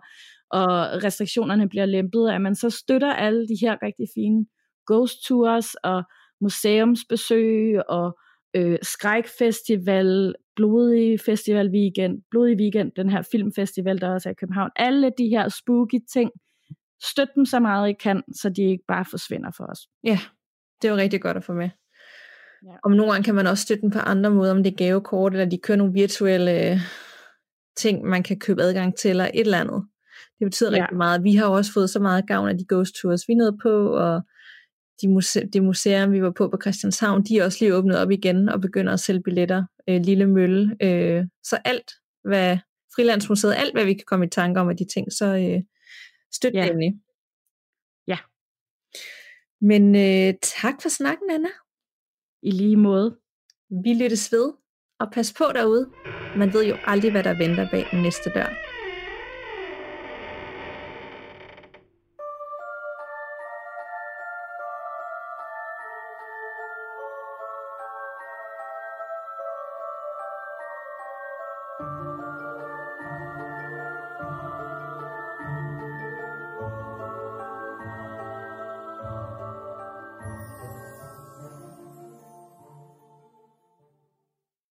restriktionerne bliver lempet, at man så støtter alle de her rigtig fine ghost tours og museumsbesøg og skrækfestival, blodig weekend, den her filmfestival, der også er i København. Alle de her spooky ting, støt dem så meget I kan, så de ikke bare forsvinder for os. Ja, det er jo rigtig godt at få med. Ja. Om nogle gange kan man også støtte dem på andre måder, om det er gavekort, eller de kører nogle virtuelle ting, man kan købe adgang til, eller et eller andet. Det betyder rigtig meget. Vi har også fået så meget gavn af de ghost tours, vi er nede på, og det museum, vi var på Christianshavn, de er også lige åbnet op igen og begynder at sælge billetter. Lille Mølle. Så alt, hvad Frilandsmuseet, alt hvad vi kan komme i tanke om af de ting, så støt det endelig. Ja. Men tak for snakken, Nanna. I lige måde. Vi lyttes ved, og pas på derude. Man ved jo aldrig, hvad der venter bag den næste dør.